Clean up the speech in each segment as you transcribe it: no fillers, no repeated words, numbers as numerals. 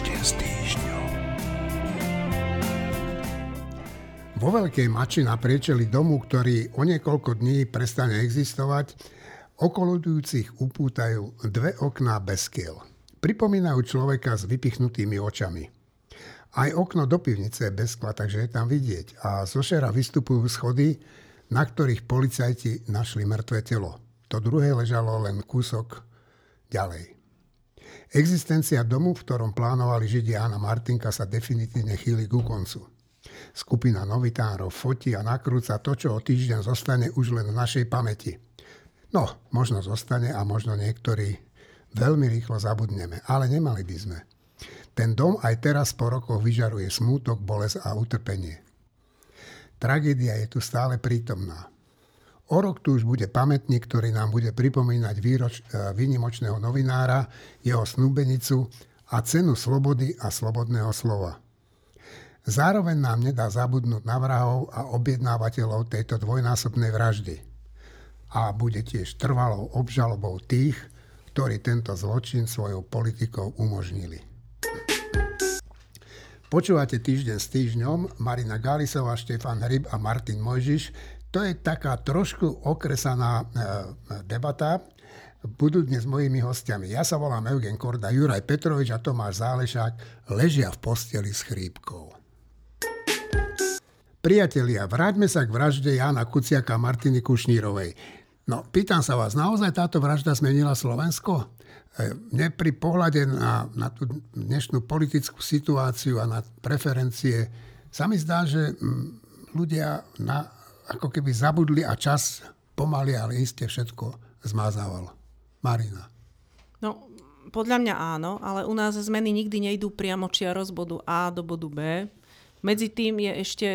Týždeň s týždňom. Vo veľkej mači napriečeli domu, ktorý o niekoľko dní prestane existovať, okolujúcich upútajú dve okná bez skiel. Pripomínajú človeka s vypichnutými očami. Aj okno do pivnice je bez skla, takže je tam vidieť. A zo šera vystupujú schody, na ktorých policajti našli mŕtve telo. To druhé ležalo len kúsok ďalej. Existencia domu, v ktorom plánovali židi Jána Martinka, sa definitívne chýli ku koncu. Skupina novitárov fotí a nakrúca to, čo o týždeň zostane už len v našej pamäti. No, možno zostane a možno niektorí veľmi rýchlo zabudneme, ale nemali by sme. Ten dom aj teraz po rokoch vyžaruje smútok, bolesť a utrpenie. Tragédia je tu stále prítomná. O rok tu už bude pamätník, ktorý nám bude pripomínať výnimočného novinára, jeho snúbenicu a cenu slobody a slobodného slova. Zároveň nám nedá zabudnúť na vrahov a objednávateľov tejto dvojnásobnej vraždy. A bude tiež trvalou obžalobou tých, ktorí tento zločin svojou politikou umožnili. Počúvate Týždeň s týždňom. Marina Gálisová, Štefán Hrib a Martin Mojžiš. To je taká trošku okresaná debata. Budú dnes mojimi hostiami. Ja sa volám Eugen Korda, Juraj Petrovič a Tomáš Zálešák ležia v posteli s chrípkou. Priatelia, vráťme sa k vražde Jána Kuciaka a Martiny Kušnírovej. No, pýtam sa vás, naozaj táto vražda zmenila Slovensko? Mne pri pohľade na tú dnešnú politickú situáciu a na preferencie sa mi zdá, že ľudia ako keby zabudli a čas pomaly, ale iste všetko zmazával. Marina. No, podľa mňa áno, ale u nás zmeny nikdy nejdú priamočiaro z bodu A do bodu B. Medzi tým je ešte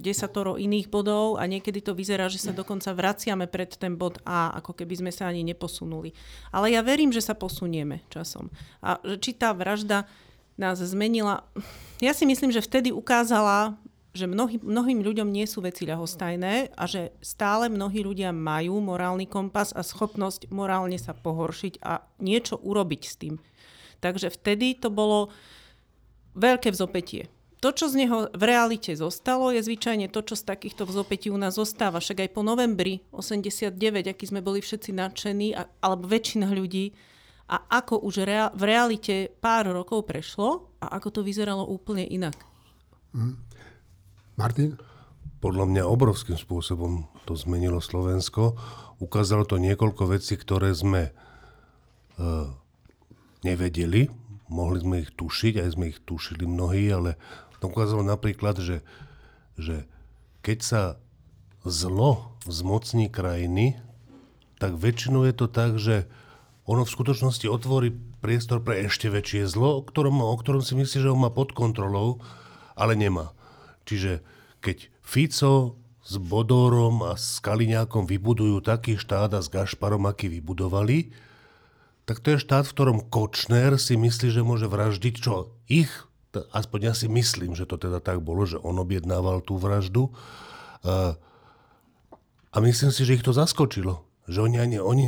10 iných bodov a niekedy to vyzerá, že sa dokonca vraciame pred ten bod A, ako keby sme sa ani neposunuli. Ale ja verím, že sa posunieme časom. A či tá vražda nás zmenila? Ja si myslím, že vtedy ukázala, že mnohým ľuďom nie sú veci ľahostajné a že stále mnohí ľudia majú morálny kompas a schopnosť morálne sa pohoršiť a niečo urobiť s tým. Takže vtedy to bolo veľké vzopätie. To, čo z neho v realite zostalo, je zvyčajne to, čo z takýchto vzopätí u nás zostáva. Však aj po novembri 89, aký sme boli všetci nadšení, alebo väčšina ľudí, a ako už v realite pár rokov prešlo a ako to vyzeralo úplne inak. Martin? Podľa mňa obrovským spôsobom to zmenilo Slovensko. Ukázalo to niekoľko vecí, ktoré sme nevedeli. Mohli sme ich tušiť, aj sme ich tušili mnohí, ale to ukázalo napríklad, že keď sa zlo zmocní krajiny, tak väčšinou je to tak, že ono v skutočnosti otvorí priestor pre ešte väčšie zlo, o ktorom si myslí, že ho má pod kontrolou, ale nemá. Čiže keď Fico s Bodorom a s Kaliňákom vybudujú taký štát a s Gašparom, aký vybudovali, tak to je štát, v ktorom Kočner si myslí, že môže vraždiť čo ich, aspoň ja si myslím, že to teda tak bolo, že on objednával tú vraždu. A myslím si, že ich to zaskočilo. Že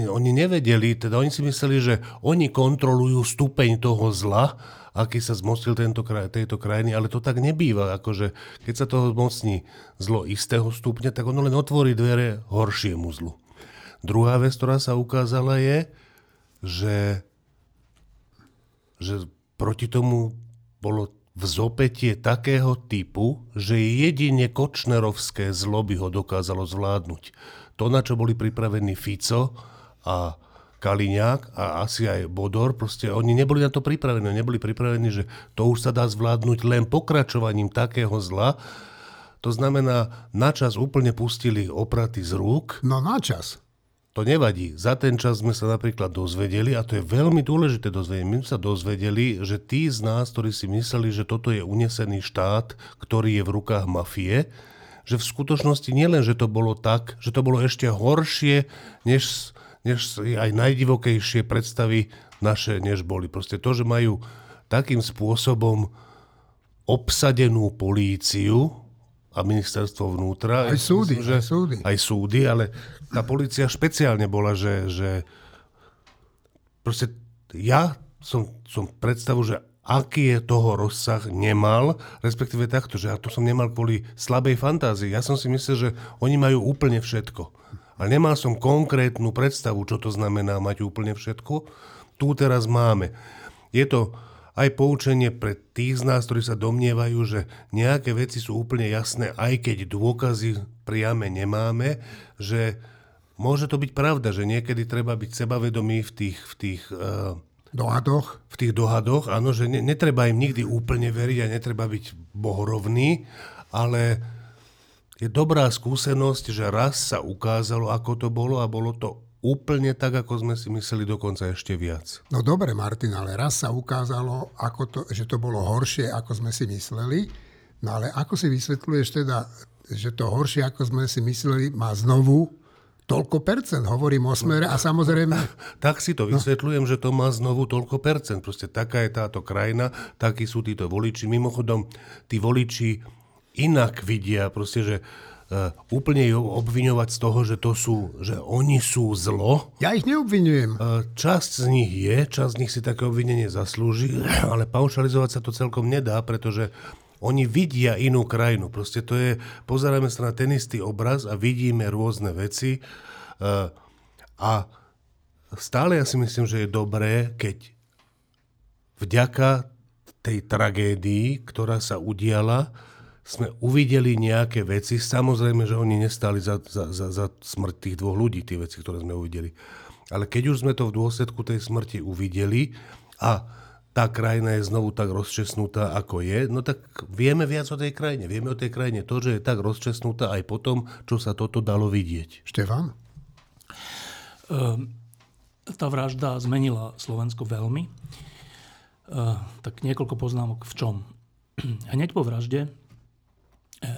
oni nevedeli, teda oni si mysleli, že oni kontrolujú stupeň toho zla, aký sa zmocnil tejto krajiny, ale to tak nebýva. Akože, keď sa toho zmocní zlo istého stupňa, tak ono len otvorí dvere horšiemu zlu. Druhá vec, ktorá sa ukázala, je, že proti tomu bolo vzopätie takého typu, že jedine kočnerovské zlo by ho dokázalo zvládnuť. To, na čo boli pripravení Fico a Kaliňák a asi aj Bodor, proste oni neboli pripravení, že to už sa dá zvládnuť len pokračovaním takého zla. To znamená, načas úplne pustili opraty z rúk. No načas. To nevadí. Za ten čas sme sa napríklad dozvedeli, a to je veľmi dôležité dozvedenie, my sa dozvedeli, že tí z nás, ktorí si mysleli, že toto je unesený štát, ktorý je v rukách mafie, že v skutočnosti nielen, že to bolo tak, že to bolo ešte horšie, než aj najdivokejšie predstavy naše, než boli. Proste to, že majú takým spôsobom obsadenú políciu a ministerstvo vnútra. Aj súdy, ale tá polícia špeciálne bola, že proste ja som predstavu, že aký je toho rozsah nemal, respektíve takto, že ja to som nemal kvôli slabej fantázii. Ja som si myslel, že oni majú úplne všetko. Ale nemal som konkrétnu predstavu, čo to znamená mať úplne všetko. Tu teraz máme. Je to aj poučenie pre tých z nás, ktorí sa domnievajú, že nejaké veci sú úplne jasné, aj keď dôkazy priame nemáme, že môže to byť pravda, že niekedy treba byť sebavedomý v tých dohadoch, áno, že netreba im nikdy úplne veriť a netreba byť bohorovný, ale je dobrá skúsenosť, že raz sa ukázalo, ako to bolo a bolo to úplne tak, ako sme si mysleli, dokonca ešte viac. No dobre, Martin, ale raz sa ukázalo, ako to, že to bolo horšie, ako sme si mysleli, no ale ako si vysvetľuješ teda, že to horšie, ako sme si mysleli, má znovu toľko percent, hovorím o Smere a samozrejme... Tak si to vysvetľujem, že to má znovu toľko percent. Proste taká je táto krajina, takí sú títo voliči. Mimochodom, tí voliči inak vidia, proste, že úplne ju obviňovať z toho, že oni sú zlo. Ja ich neobviňujem. Časť z nich je, časť z nich si také obvinenie zaslúži, ale paušalizovať sa to celkom nedá, pretože oni vidia inú krajinu. Proste to je, pozeráme sa na ten istý obraz a vidíme rôzne veci. A stále ja si myslím, že je dobré, keď vďaka tej tragédii, ktorá sa udiala, sme uvideli nejaké veci. Samozrejme, že oni nestáli za smrť tých dvoch ľudí, tie veci, ktoré sme uvideli. Ale keď už sme to v dôsledku tej smrti uvideli a tá krajina je znovu tak rozčesnutá, ako je, no tak vieme viac o tej krajine. Vieme o tej krajine to, že je tak rozčesnutá aj po tom, čo sa toto dalo vidieť. Štefán? Tá vražda zmenila Slovensko veľmi. Tak niekoľko poznámok v čom. Hneď po vražde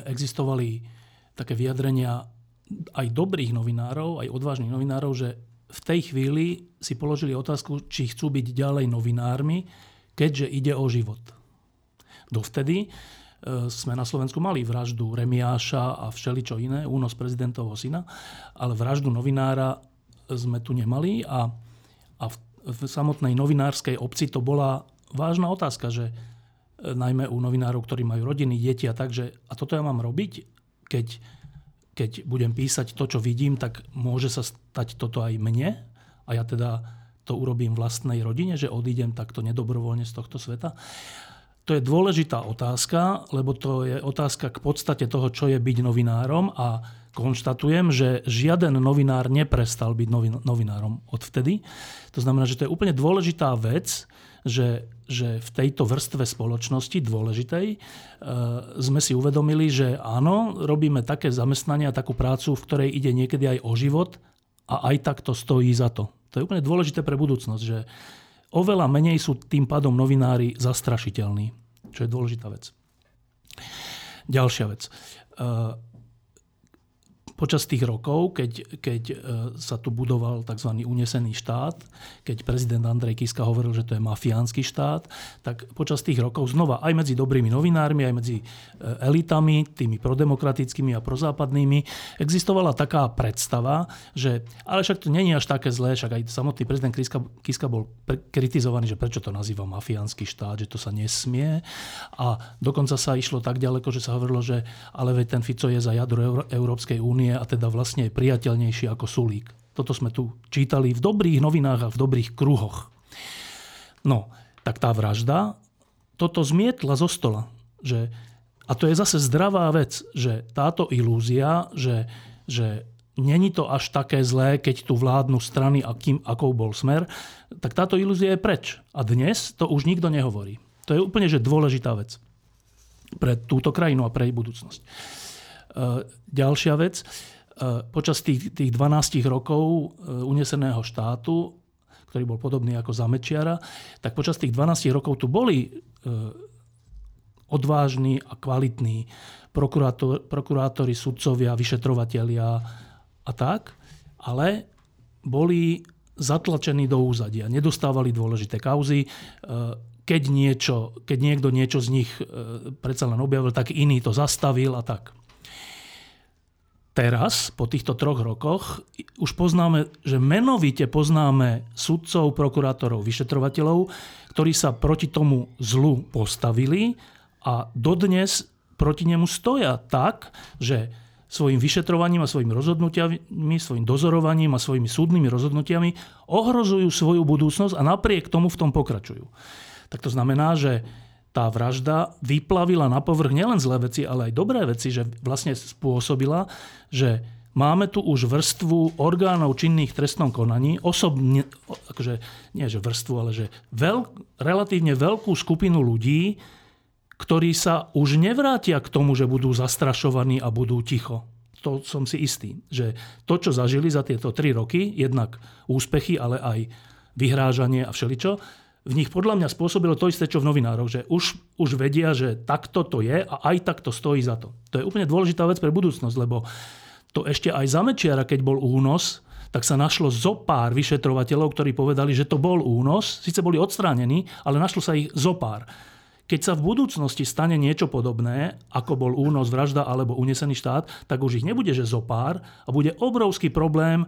existovali také vyjadrenia aj dobrých novinárov, aj odvážnych novinárov, že v tej chvíli si položili otázku, či chcú byť ďalej novinármi, keďže ide o život. Dovtedy sme na Slovensku mali vraždu Remiáša a všeličo iné, únos prezidentovho syna, ale vraždu novinára sme tu nemali a v samotnej novinárskej obci to bola vážna otázka, že najmä u novinárov, ktorí majú rodiny, deti a tak, že a toto ja mám robiť, keď budem písať to, čo vidím, tak môže sa stať toto aj mne a ja teda to urobím vlastnej rodine, že odídem takto nedobrovoľne z tohto sveta. To je dôležitá otázka, lebo to je otázka k podstate toho, čo je byť novinárom a konštatujem, že žiaden novinár neprestal byť novinárom odvtedy. To znamená, že to je úplne dôležitá vec, že v tejto vrstve spoločnosti dôležitej sme si uvedomili, že áno, robíme také zamestnania, takú prácu, v ktorej ide niekedy aj o život a aj tak to stojí za to. To je úplne dôležité pre budúcnosť, že oveľa menej sú tým pádom novinári zastrašiteľní, čo je dôležitá vec. Ďalšia vec. Počas tých rokov, keď sa tu budoval tzv. Unesený štát, keď prezident Andrej Kiska hovoril, že to je mafiánsky štát, tak počas tých rokov znova aj medzi dobrými novinármi, aj medzi elitami, tými prodemokratickými a prozápadnými, existovala taká predstava, že ale však to nie je až také zlé, však aj samotný prezident Kiska bol kritizovaný, že prečo to nazýva mafiánsky štát, že to sa nesmie. A dokonca sa išlo tak ďaleko, že sa hovorilo, že ale veď ten Fico je za jadro Európskej únie a teda vlastne je priateľnejší ako Sulik. Toto sme tu čítali v dobrých novinách a v dobrých kruhoch. No, tak tá vražda toto zmietla zo stola. Že, a to je zase zdravá vec, že táto ilúzia, že není to až také zlé, keď tu vládnu strany, akou bol Smer, tak táto ilúzia je preč. A dnes to už nikto nehovorí. To je úplne že dôležitá vec pre túto krajinu a pre jej budúcnosť. Ďalšia vec, počas tých 12 rokov uneseného štátu, ktorý bol podobný ako za Mečiara, tak počas tých 12 rokov tu boli odvážni a kvalitní prokurátori, sudcovia, vyšetrovatelia a tak, ale boli zatlačení do úzadia, nedostávali dôležité kauzy, keď niekto niečo z nich predsa len objavil, tak iný to zastavil a tak. teraz, po týchto 3 rokoch, už poznáme, že menovite poznáme sudcov, prokurátorov, vyšetrovateľov, ktorí sa proti tomu zlu postavili a dodnes proti nemu stoja tak, že svojim vyšetrovaním a svojimi rozhodnutiami, svojim dozorovaním a svojimi súdnymi rozhodnutiami ohrozujú svoju budúcnosť a napriek tomu v tom pokračujú. Tak to znamená, že tá vražda vyplavila na povrch nielen zlé veci, ale aj dobré veci, že vlastne spôsobila, že máme tu už vrstvu orgánov činných v trestnom konaní, osobne, akože, nie že vrstvu, ale že relatívne veľkú skupinu ľudí, ktorí sa už nevrátia k tomu, že budú zastrašovaní a budú ticho. To som si istý, že to, čo zažili za tieto 3 roky, jednak úspechy, ale aj vyhrážanie a všeličo, v nich podľa mňa spôsobilo to isté, čo v novinároch, že už vedia, že takto to je a aj takto stojí za to. To je úplne dôležitá vec pre budúcnosť, lebo to ešte aj za Mečiara, keď bol únos, tak sa našlo zo pár vyšetrovateľov, ktorí povedali, že to bol únos, síce boli odstránení, ale našlo sa ich zo pár. Keď sa v budúcnosti stane niečo podobné, ako bol únos, vražda alebo unesený štát, tak už ich nebude, že zopár a bude obrovský problém.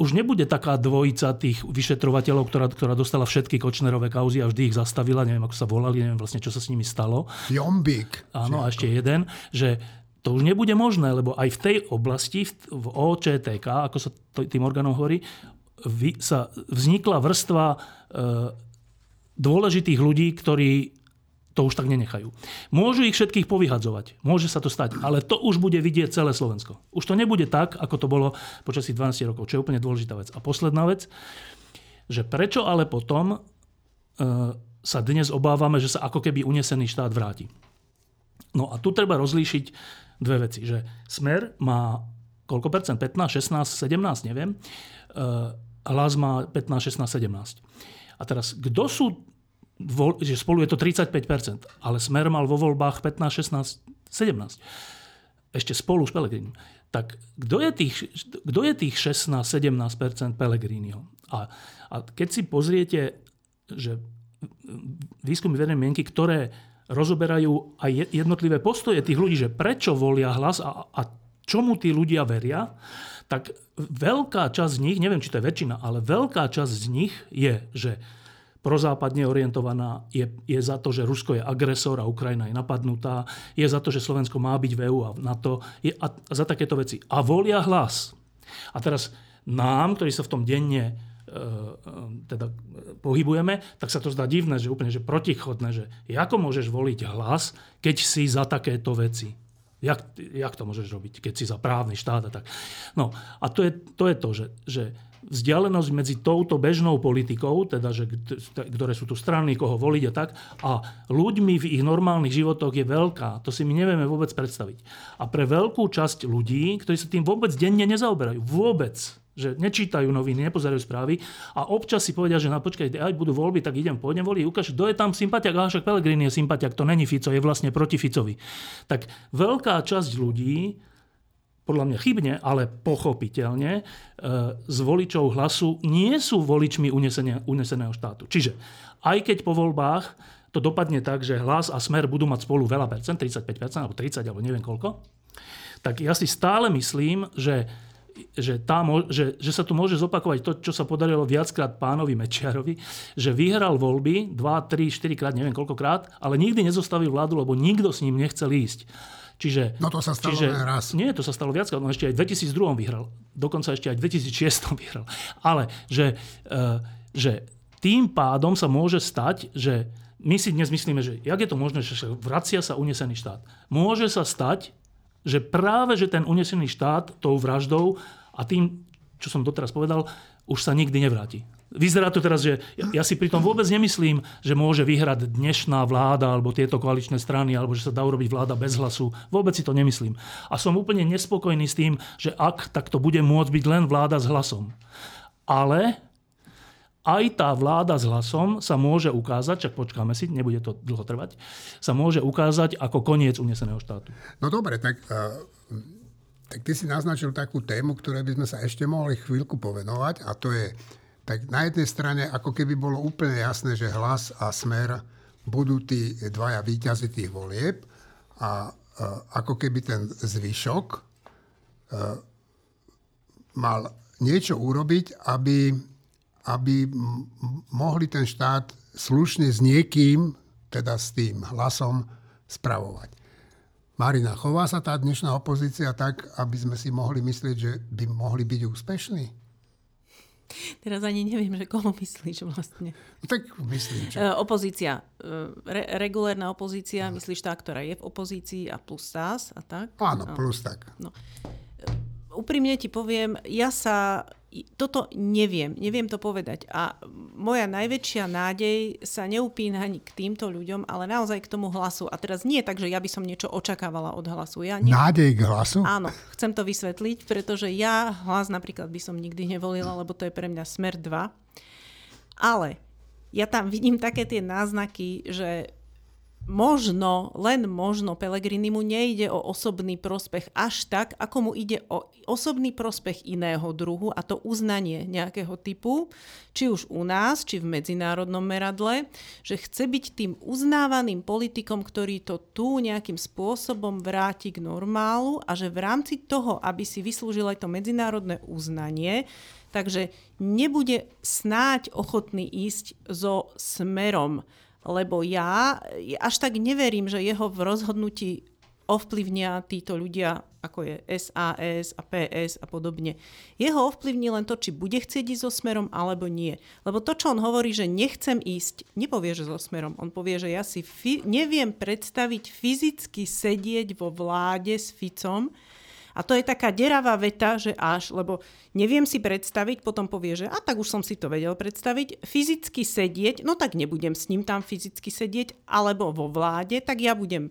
Už nebude taká dvojica tých vyšetrovateľov, ktorá dostala všetky Kočnerové kauzy a vždy ich zastavila. Neviem, ako sa volali, neviem vlastne, čo sa s nimi stalo. Jombík. Áno, a ešte jeden, že to už nebude možné, lebo aj v tej oblasti, v OČTK, ako sa tým orgánom hovorí, sa vznikla vrstva dôležitých ľudí, ktorí to už tak nenechajú. Môžu ich všetkých povyhadzovať. Môže sa to stať. Ale to už bude vidieť celé Slovensko. Už to nebude tak, ako to bolo počas 12 rokov. Čo je úplne dôležitá vec. A posledná vec, že prečo ale potom sa dnes obávame, že sa ako keby unesený štát vráti. No a tu treba rozlíšiť dve veci. Že Smer má koľko percent? 15, 16, 17? Neviem. Hlas má 15, 16, 17. A teraz, kto sú že spolu je to 35%, ale Smer mal vo voľbách 15, 16, 17. Ešte spolu s Pellegrinim. Tak kto je tých 16-17% Pellegriniho? A keď si pozriete, že výskumy verejnej mienky, ktoré rozoberajú aj jednotlivé postoje tých ľudí, že prečo volia Hlas a čomu tí ľudia veria, tak veľká časť z nich, neviem, či to je väčšina, ale veľká časť z nich je, že prozápadne orientovaná, je za to, že Rusko je agresor a Ukrajina je napadnutá, je za to, že Slovensko má byť v EU a NATO, a za takéto veci. A volia Hlas. A teraz nám, ktorí sa v tom denne teda pohybujeme, tak sa to zdá divné, že úplne že protichodné, že ako môžeš voliť Hlas, keď si za takéto veci? Jak to môžeš robiť, keď si za právny štát a tak? No a to je to, že vzdialenosť medzi touto bežnou politikou, teda, že ktoré sú tu strany, koho voliť a tak, a ľuďmi v ich normálnych životoch je veľká. To si my nevieme vôbec predstaviť. A pre veľkú časť ľudí, ktorí sa tým vôbec denne nezaoberajú, vôbec, že nečítajú noviny, nepozerajú správy a občas si povedia, že počkaj, aj budú voľby, tak pôjdem voliť, ukáž, kto je tam sympatiak, a však Pellegrini je sympatiak, to není Fico, je vlastne proti Ficovi. Tak veľká časť ľudí podľa mňa chybne, ale pochopiteľne, z voličov Hlasu nie sú voličmi uneseného štátu. Čiže aj keď po voľbách to dopadne tak, že Hlas a Smer budú mať spolu veľa percent, 35% alebo 30% alebo neviem koľko, tak ja si stále myslím, že sa tu môže zopakovať to, čo sa podarilo viackrát pánovi Mečiarovi, že vyhral voľby 2, 3, 4 krát, neviem koľkokrát, ale nikdy nezostavil vládu, lebo nikto s ním nechcel ísť. Čiže, to sa stalo len raz. Nie, to sa stalo viackrát. On ešte aj v 2002 vyhral. Dokonca ešte aj v 2006 vyhral. Ale že tým pádom sa môže stať, že my si dnes myslíme, že jak je to možné, že vracia sa unesený štát. Môže sa stať, že práve že ten unesený štát tou vraždou a tým, čo som doteraz povedal, už sa nikdy nevráti. Vyzerá to teraz, že ja si pri tom vôbec nemyslím, že môže vyhrať dnešná vláda alebo tieto koaličné strany, alebo že sa dá urobiť vláda bez Hlasu. Vôbec si to nemyslím. A som úplne nespokojný s tým, že ak, tak to bude môcť byť len vláda s Hlasom. Ale aj tá vláda s Hlasom sa môže ukázať, čak počkáme si, nebude to dlho trvať, sa môže ukázať ako koniec uneseného štátu. No dobre, tak ty si naznačil takú tému, ktorej by sme sa ešte mohli chvíľku povenovať, a to je tak na jednej strane, ako keby bolo úplne jasné, že Hlas a Smer budú tí dvaja víťazi tých volieb a ako keby ten zvyšok mal niečo urobiť, aby mohli ten štát slušne s niekým, teda s tým Hlasom, spravovať. Marina, chová sa tá dnešná opozícia tak, aby sme si mohli myslieť, že by mohli byť úspešní? Teraz ani neviem, že koho myslíš vlastne. No, tak myslím, že... Opozícia. Regulérna opozícia, no. Myslíš tá, ktorá je v opozícii a plus SAS a tak? Áno, plus tak. No. Úprimne ti poviem, toto neviem. Neviem to povedať. A moja najväčšia nádej sa neupína ani k týmto ľuďom, ale naozaj k tomu Hlasu. A teraz nie tak, že ja by som niečo očakávala od Hlasu. Nádej k Hlasu? Áno. Chcem to vysvetliť, pretože ja Hlas napríklad by som nikdy nevolila, lebo to je pre mňa Smer 2. Ale ja tam vidím také tie náznaky, že len možno Pellegrini mu nejde o osobný prospech až tak, ako mu ide o osobný prospech iného druhu, a to uznanie nejakého typu, či už u nás, či v medzinárodnom meradle, že chce byť tým uznávaným politikom, ktorý to tu nejakým spôsobom vráti k normálu, a že v rámci toho, aby si vyslúžil aj to medzinárodné uznanie, takže nebude snáď ochotný ísť so Smerom. Lebo ja až tak neverím, že jeho v rozhodnutí ovplyvnia títo ľudia, ako je SAS a PS a podobne. Jeho ovplyvní len to, či bude chcieť ísť so Smerom, alebo nie. Lebo to, čo on hovorí, že nechcem ísť, nepovie, že so Smerom. On povie, že ja si neviem predstaviť fyzicky sedieť vo vláde s Ficom. A to je taká deravá veta, že až, lebo neviem si predstaviť, potom povie, že a tak už som si to vedel predstaviť, fyzicky sedieť, no tak nebudem s ním tam fyzicky sedieť, alebo vo vláde, tak ja budem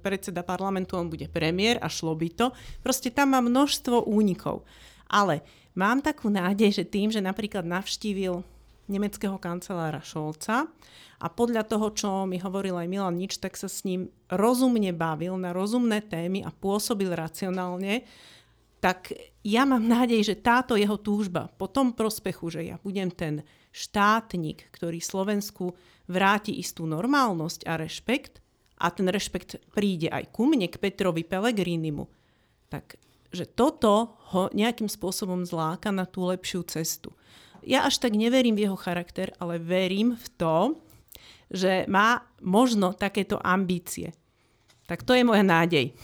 predseda parlamentu, on bude premiér a šlo by to. Proste tam má množstvo únikov. Ale mám takú nádej, že tým, že napríklad navštívil nemeckého kancelára Scholza a podľa toho, čo mi hovoril aj Milan Nič, tak sa s ním rozumne bavil na rozumné témy a pôsobil racionálne, tak ja mám nádej, že táto jeho túžba po tom prospechu, že ja budem ten štátnik, ktorý Slovensku vráti istú normálnosť a rešpekt, a ten rešpekt príde aj ku mne, k Petrovi Pellegrinimu, tak že toto ho nejakým spôsobom zláka na tú lepšiu cestu. Ja až tak neverím v jeho charakter, ale verím v to, že má možno takéto ambície. Tak to je moja nádej.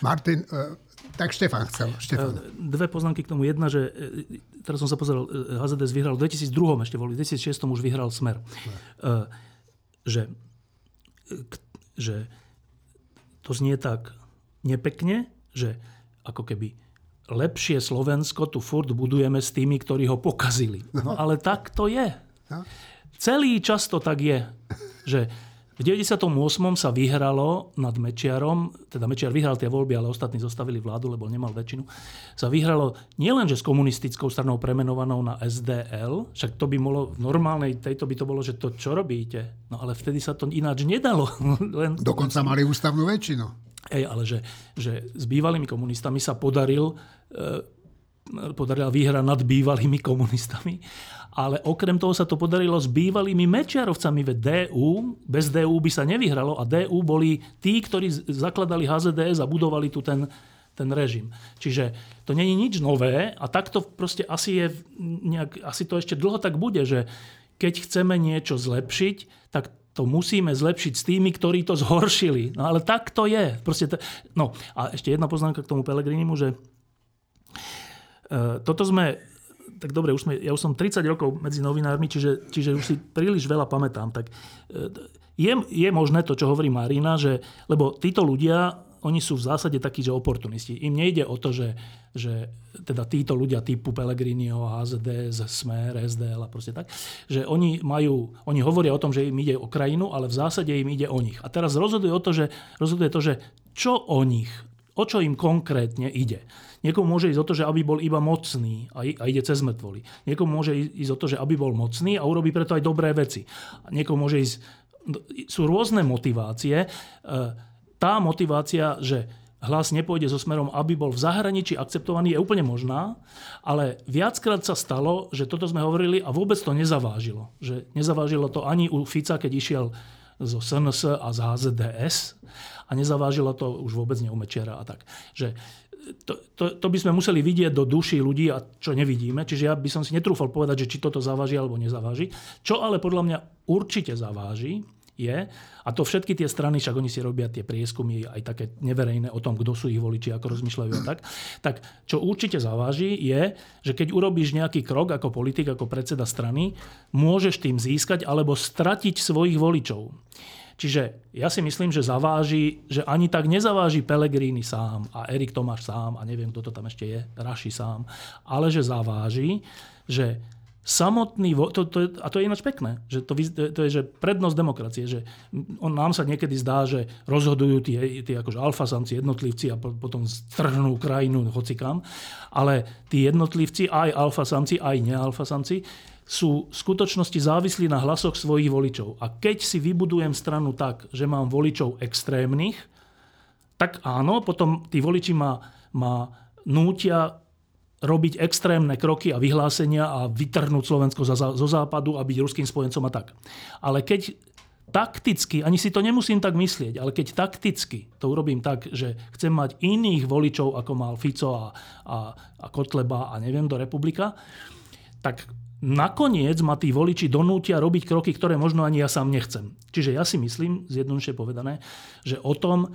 Martin, tak Štefán chcel. Dve poznámky k tomu. Jedna, že teraz som sa pozeral, HZDS vyhral v 2002, ešte v 2006 už vyhral Smer. No. Že to znie tak nepekne, že ako keby lepšie Slovensko tu furt budujeme s tými, ktorí ho pokazili. No ale tak to je. No. Celý čas to tak je, že v 98. sa vyhralo nad Mečiarom, teda Mečiar vyhral tie voľby, ale ostatní zostavili vládu, lebo nemal väčšinu, sa vyhralo nielenže s komunistickou stranou premenovanou na SDL, však to by bolo v normálnej tejto by to bolo, že to čo robíte, no ale vtedy sa to ináč nedalo. Len... Dokonca mali ústavnú väčšinu. Ale že s bývalými komunistami sa podarila výhra nad bývalými komunistami, ale okrem toho sa to podarilo s bývalými mečiarovcami, veď DU, bez DU by sa nevyhralo, a DU boli tí, ktorí zakladali HZDS a budovali tu ten režim. Čiže to nie je nič nové a takto proste asi to ešte dlho tak bude, že keď chceme niečo zlepšiť, tak to musíme zlepšiť s tými, ktorí to zhoršili. No ale tak to je. No a ešte jedna poznámka k tomu Pellegrinimu, že toto sme... Tak dobre, ja už som 30 rokov medzi novinármi, čiže už si príliš veľa pamätám. Tak je možné to, čo hovorí Marina, že, lebo títo ľudia, oni sú v zásade takí, že oportunisti. Im nejde o to, že teda títo ľudia typu Pellegriniho, HZDS, Smer, SDL a proste tak, že oni hovoria o tom, že im ide o krajinu, ale v zásade im ide o nich. A teraz rozhoduje to, že čo o nich, o čo im konkrétne ide. Niekomu môže ísť o to, že aby bol iba mocný a ide cez mŕtvoly. Niekomu môže ísť o to, že aby bol mocný a urobí preto aj dobré veci. Niekomu môže ísť... Sú rôzne motivácie. Tá motivácia, že Hlas nepôjde so Smerom, aby bol v zahraničí akceptovaný, je úplne možná, ale viackrát sa stalo, že toto sme hovorili a vôbec to nezavážilo. Že nezavážilo to ani u Fica, keď išiel zo SNS a z HZDS, a nezavážilo to už vôbec neumečiera a tak. Že to by sme museli vidieť do duši ľudí, a čo nevidíme. Čiže ja by som si netrúfal povedať, že či toto zaváži alebo nezaváži. Čo ale podľa mňa určite zaváži, je, a to všetky tie strany, však oni si robia tie prieskumy aj také neverejné o tom, kto sú ich voliči, ako rozmýšľajú a tak čo určite zaváži je, že keď urobíš nejaký krok ako politik, ako predseda strany, môžeš tým získať alebo stratiť svojich voličov. Čiže ja si myslím, že zaváži, že ani tak nezaváži Pellegrini sám a Erik Tomáš sám a neviem, kto to tam ešte je, Raši sám, ale že zaváži, že samotný, a to je ináč pekné, že to je že prednosť demokracie, že nám sa niekedy zdá, že rozhodujú tie akože alfasamci, jednotlivci a potom strhnú krajinu hocikam, ale tí jednotlivci, aj alfasamci, aj nealfasamci, sú v skutočnosti závislí na hlasoch svojich voličov. A keď si vybudujem stranu tak, že mám voličov extrémnych, tak áno, potom tí voliči ma nútia robiť extrémne kroky a vyhlásenia a vytrhnúť Slovensko zo západu a byť ruským spojencom a tak. Ale keď takticky, ani si to nemusím tak myslieť, ale keď takticky to urobím tak, že chcem mať iných voličov, ako mal Fico a Kotleba a neviem, do Republika, tak nakoniec ma tí voliči donútia robiť kroky, ktoré možno ani ja sám nechcem. Čiže ja si myslím, zjednodušene povedané, že o tom,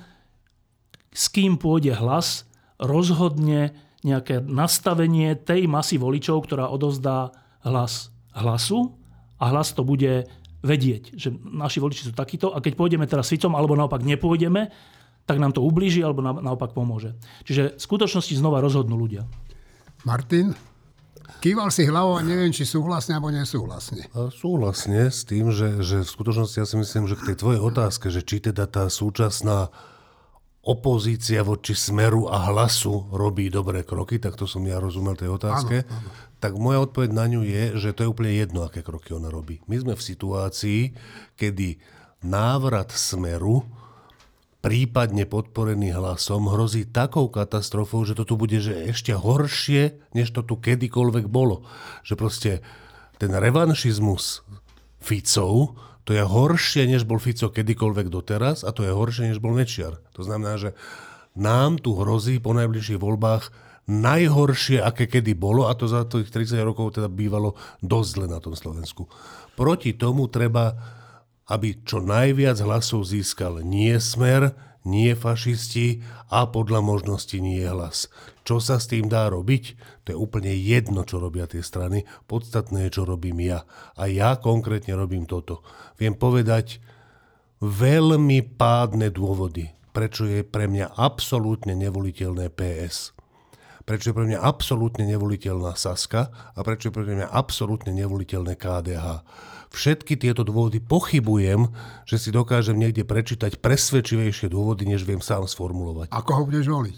s kým pôjde hlas, rozhodne nejaké nastavenie tej masy voličov, ktorá odovzdá hlas hlasu, a hlas to bude vedieť, že naši voliči sú takíto a keď pôjdeme teraz s Ficom alebo naopak nepôjdeme, tak nám to ublíži alebo naopak pomôže. Čiže v skutočnosti znova rozhodnú ľudia. Martin, kýval si hlavou a neviem, či súhlasne alebo nesúhlasne. Súhlasne s tým, že v skutočnosti ja si myslím, že k tej tvojej otázke, že či teda tá súčasná opozícia voči Smeru a Hlasu robí dobré kroky, tak to som ja rozumel tej otázke, áno. Tak moja odpoveď na ňu je, že to je úplne jedno, aké kroky ona robí. My sme v situácii, kedy návrat Smeru, prípadne podporený Hlasom, hrozí takou katastrofou, že to tu bude že ešte horšie, než to tu kedykoľvek bolo. Že proste ten revanšizmus Ficov, to je horšie, než bol Fico kedykoľvek doteraz, a to je horšie, než bol Mečiar. To znamená, že nám tu hrozí po najbližších voľbách najhoršie, aké kedy bolo, a to za tých 30 rokov teda bývalo dosť zle na tom Slovensku. Proti tomu treba, aby čo najviac hlasov získal nie Smer, nie fašisti a podľa možnosti nie Hlas. Čo sa s tým dá robiť? To je úplne jedno, čo robia tie strany. Podstatné je, čo robím ja. A ja konkrétne robím toto. Viem povedať veľmi pádne dôvody, prečo je pre mňa absolútne nevoliteľné PS. Prečo je pre mňa absolútne nevoliteľná Saska a prečo je pre mňa absolútne nevoliteľné KDH. Všetky tieto dôvody pochybujem, že si dokážem niekde prečítať presvedčivejšie dôvody, než viem sám sformulovať. A koho budeš voliť?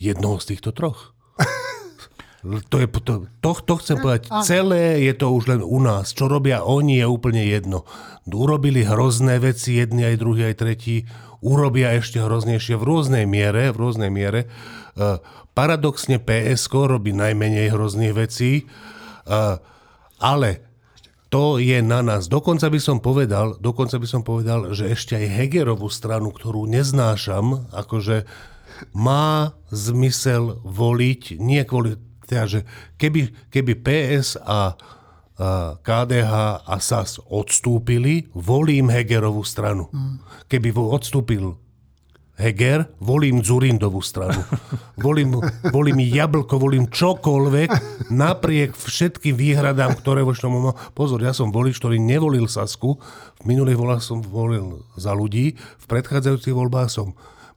Jednoho z týchto troch. To chcem povedať. Celé je to už len u nás. Čo robia oni, je úplne jedno. Urobili hrozné veci jedni aj druhý, aj tretí. Urobia ešte hroznejšie v rôznej miere. Paradoxne PSK robí najmenej hrozných vecí, ale to je na nás. Dokonca by som povedal, že ešte aj Hegerovú stranu, ktorú neznášam, akože má zmysel voliť, nie kvôli, teda, že keby PS a KDH a SAS odstúpili, volím Hegerovú stranu. Keby odstúpil Heger, volím Dzurindovú stranu. Volím jablko, volím čokoľvek, napriek všetkým výhradám, ktoré voči tomu mám. Pozor, ja som volič, ktorý nevolil Sasku. V minulých voľbách som volil za ľudí. V predchádzajúcich voľbách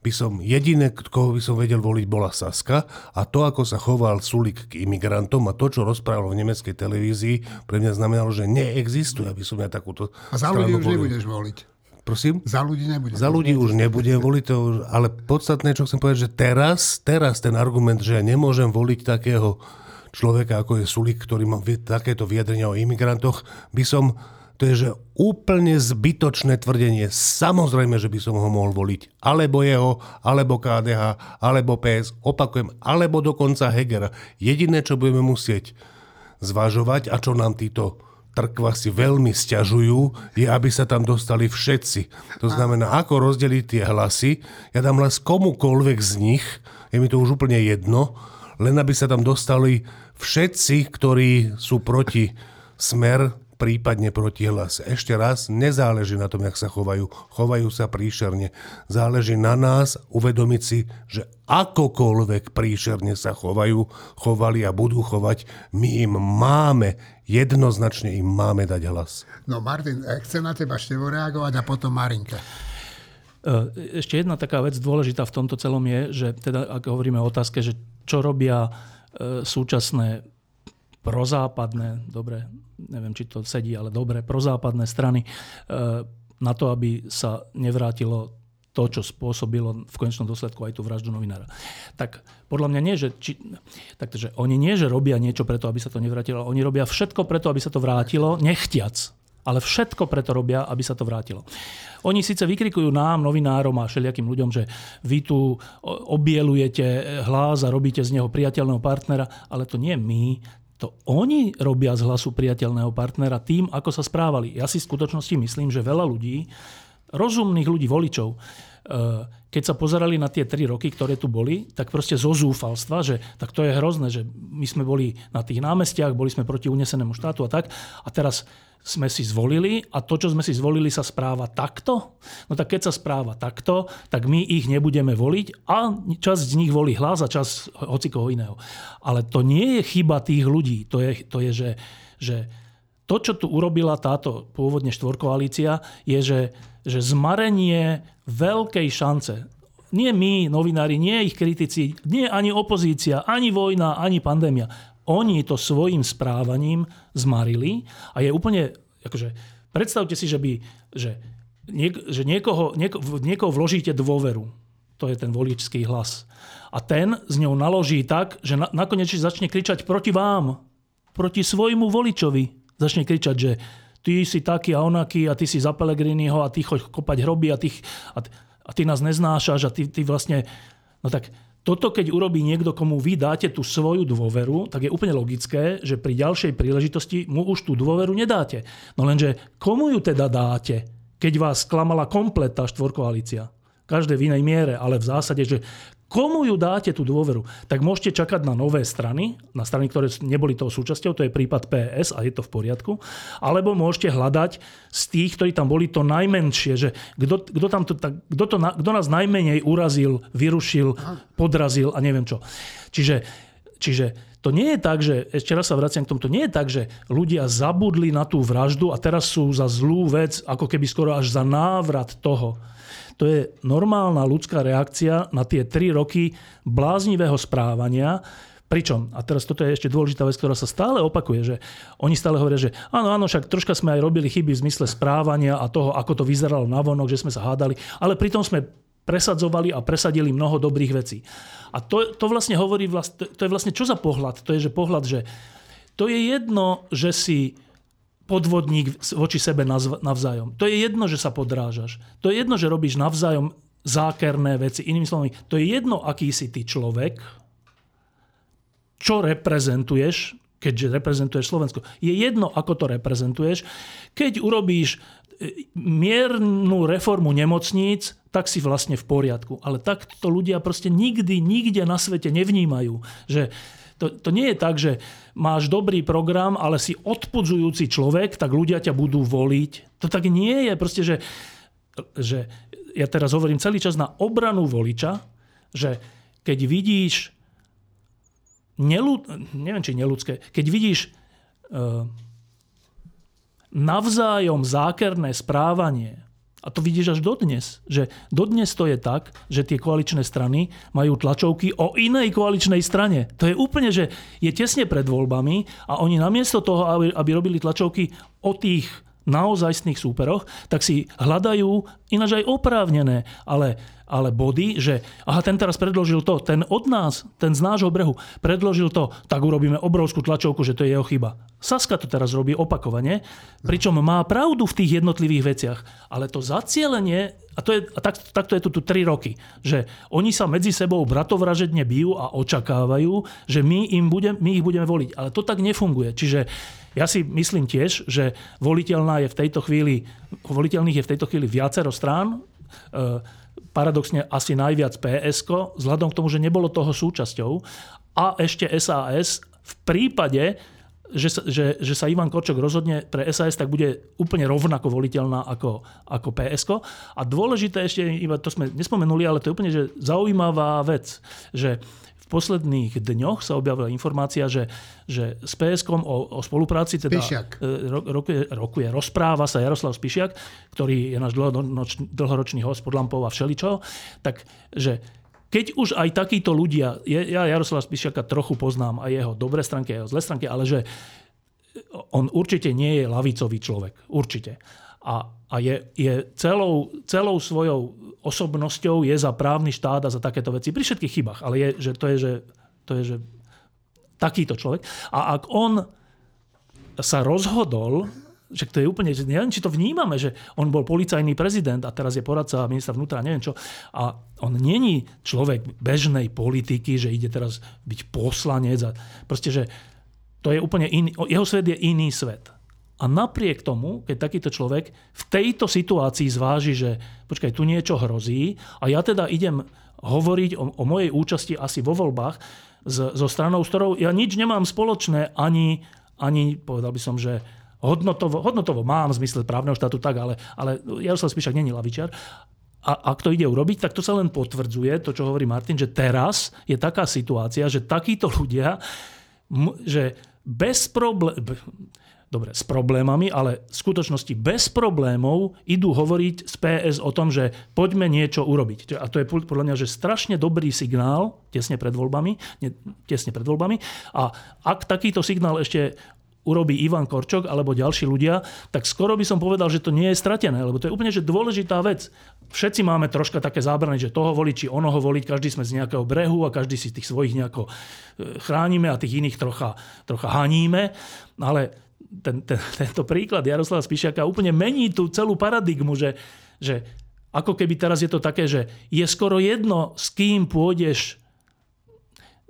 by som jediné, koho by som vedel voliť, bola Saska. A to, ako sa choval Sulik k imigrantom a to, čo rozprával v nemeckej televízii, pre mňa znamenalo, že neexistuje, aby som ja takúto stranu volil. A za ľudí už nebudeš voliť. Prosím? Za ľudí už nebudem voliť, ale podstatné, čo chcem povedať, že teraz ten argument, že ja nemôžem voliť takého človeka, ako je Sulik, ktorý má takéto vyjadrenia o imigrantoch, to je že úplne zbytočné tvrdenie. Samozrejme, že by som ho mohol voliť. Alebo jeho, alebo KDH, alebo PS, opakujem, alebo dokonca Hegera. Jediné, čo budeme musieť zvažovať a čo nám títo trkva si veľmi sťažujú, je, aby sa tam dostali všetci. To znamená, ako rozdeliť tie hlasy. Ja dám hlas komukoľvek z nich, je mi to už úplne jedno, len aby sa tam dostali všetci, ktorí sú proti Smer, prípadne proti Hlas. Ešte raz, nezáleží na tom, jak sa chovajú. Chovajú sa príšerne. Záleží na nás uvedomiť si, že akokoľvek príšerne sa chovajú, chovali a budú chovať, my im máme, jednoznačne im máme dať hlas. No Martin, chcem na teba Števo reagovať a potom Marinka. Ešte jedna taká vec dôležitá v tomto celom je, že teda, ak hovoríme o otázke, že čo robia súčasné prozápadné, dobre, neviem, či to sedí, ale dobre, prozápadné strany na to, aby sa nevrátilo to, čo spôsobilo v konečnom dôsledku aj tú vraždu novinára. Tak podľa mňa nie, že... Takže oni nie, že robia niečo preto, aby sa to nevrátilo, oni robia všetko preto, aby sa to vrátilo, nechtiac. Ale všetko preto robia, aby sa to vrátilo. Oni síce vykrikujú nám, novinárom a všelijakým ľuďom, že vy tu obielujete Hlas a robíte z neho priateľného partnera, ale to nie my, to oni robia z Hlasu priateľného partnera tým, ako sa správali. Ja si v skutočnosti myslím, že veľa ľudí, rozumných ľudí, voličov, keď sa pozerali na tie 3 roky, ktoré tu boli, tak proste zo zúfalstva, že tak to je hrozné, že my sme boli na tých námestiach, boli sme proti unesenému štátu a tak, a teraz sme si zvolili a to, čo sme si zvolili, sa správa takto? No tak keď sa správa takto, tak my ich nebudeme voliť a časť z nich volí Hlas a časť hocikoho iného. Ale to nie je chyba tých ľudí. To je že to, čo tu urobila táto pôvodne štvorkoalícia, je, že zmarenie veľkej šance. Nie my, novinári, nie ich kritici, nie ani opozícia, ani vojna, ani pandémia. Oni to svojim správaním zmarili a je úplne, akože, predstavte si, že v niekoho vložíte dôveru. To je ten voličský hlas. A ten z ňou naloží tak, že nakoniec začne kričať proti vám, proti svojmu voličovi. Začne kričať, že ty si taký a onaký a ty si za Pellegriniho a ty choď kopať hroby a ty nás neznášaš a ty vlastne... No tak... Toto, keď urobí niekto, komu vy dáte tú svoju dôveru, tak je úplne logické, že pri ďalšej príležitosti mu už tú dôveru nedáte. No lenže komu ju teda dáte, keď vás sklamala komplet tá štvorkoalícia? Každé v inej miere, ale v zásade, že komu ju dáte tú dôveru, tak môžete čakať na nové strany, na strany, ktoré neboli toho súčasťou, to je prípad PS a je to v poriadku, alebo môžete hľadať z tých, ktorí tam boli, to najmenšie, že kto nás najmenej urazil, vyrušil, podrazil a neviem čo. Čiže to nie je tak, že, ešte raz sa vraciam k tomu, to nie je tak, že ľudia zabudli na tú vraždu a teraz sú za zlú vec, ako keby skoro až za návrat toho. To je normálna ľudská reakcia na tie 3 roky bláznivého správania. Pričom, a teraz toto je ešte dôležitá vec, ktorá sa stále opakuje, že oni stále hovoria, že áno, však troška sme aj robili chyby v zmysle správania a toho, ako to vyzeralo navonok, že sme sa hádali, ale pritom sme presadzovali a presadili mnoho dobrých vecí. A to vlastne hovorí, to je vlastne čo za pohľad? To je, že pohľad, že to je jedno, že si podvodník voči sebe navzájom. To je jedno, že sa podrážaš. To je jedno, že robíš navzájom zákerné veci. Inými slovami, to je jedno, aký si ty človek, čo reprezentuješ, keďže reprezentuješ Slovensko. Je jedno, ako to reprezentuješ. Keď urobíš miernu reformu nemocníc, tak si vlastne v poriadku. Ale takto ľudia proste nikdy, nikde na svete nevnímajú. Že to nie je tak, že máš dobrý program, ale si odpudzujúci človek, tak ľudia ťa budú voliť. To tak nie je. Proste, že ja teraz hovorím celý čas na obranu voliča, že keď vidíš neviem, či neľudské, keď vidíš navzájom zákerné správanie, a to vidíš až dodnes, že dodnes to je tak, že tie koaličné strany majú tlačovky o inej koaličnej strane. To je úplne, že je tesne pred voľbami a oni namiesto toho, aby robili tlačovky o tých naozajstných súperoch, tak si hľadajú ináč aj oprávnené, ale ale body, že aha, ten teraz predložil to, ten od nás, ten z nášho brehu predložil to, tak urobíme obrovskú tlačovku, že to je jeho chyba. Saska to teraz robí opakovane, pričom má pravdu v tých jednotlivých veciach, ale to zacielenie, a to je, a takto je to tu 3 roky, že oni sa medzi sebou bratovražedne bijú a očakávajú, že my ich budeme voliť, ale to tak nefunguje. Čiže ja si myslím tiež, že voliteľných je v tejto chvíli viacero strán. Paradoxne asi najviac PSko, vzhľadom k tomu, že nebolo toho súčasťou. A ešte SAS. V prípade, že sa Ivan Korčok rozhodne pre SAS, tak bude úplne rovnako voliteľná ako PSko. A dôležité ešte, to sme nespomenuli, ale to je úplne že zaujímavá vec, že v posledných dňoch sa objavila informácia, že s PS-kom o spolupráci teda rokuje, rozpráva sa Jaroslav Spišiak, ktorý je náš dlhoročný host pod lampou a všeličo. Takže keď už aj takíto ľudia, ja Jaroslava Spišiaka trochu poznám a jeho dobré stránky a jeho zlé stránky, ale že on určite nie je ľavicový človek. Určite. A je celou svojou osobnosťou je za právny štát a za takéto veci. Pri všetkých chybách, ale to je takýto človek. A ak on sa rozhodol, že to je úplne, že neviem, či to vnímame, že on bol policajný prezident a teraz je poradca ministra vnútra, neviem čo. A on není človek bežnej politiky, že ide teraz byť poslanec. A proste, že to je úplne iný, jeho svet je iný svet. A napriek tomu, keď takýto človek v tejto situácii zváži, že počkaj, tu niečo hrozí a ja teda idem hovoriť o mojej účasti asi vo voľbách so stranou, s ktorou ja nič nemám spoločné, ani povedal by som, že hodnotovo mám v zmysle právneho štátu, tak, ale Jaroslav Spišák nie je lavičiar. A ak to ide urobiť, tak to sa len potvrdzuje, to, čo hovorí Martin, že teraz je taká situácia, že takíto ľudia, že bez problémov... Dobre, s problémami, ale v skutočnosti bez problémov idú hovoriť z PS o tom, že poďme niečo urobiť. A to je podľa mňa, že strašne dobrý signál tesne pred voľbami. A ak takýto signál ešte urobí Ivan Korčok alebo ďalší ľudia, tak skoro by som povedal, že to nie je stratené, lebo to je úplne že dôležitá vec. Všetci máme troška také zábrany, že toho voliť, či onoho voliť, každý sme z nejakého brehu a každý si tých svojich nejako chránime a tých iných trocha haníme, ale tento príklad Jaroslava Spišiaka úplne mení tú celú paradigmu, že ako keby teraz je to také, že je skoro jedno, s kým pôjdeš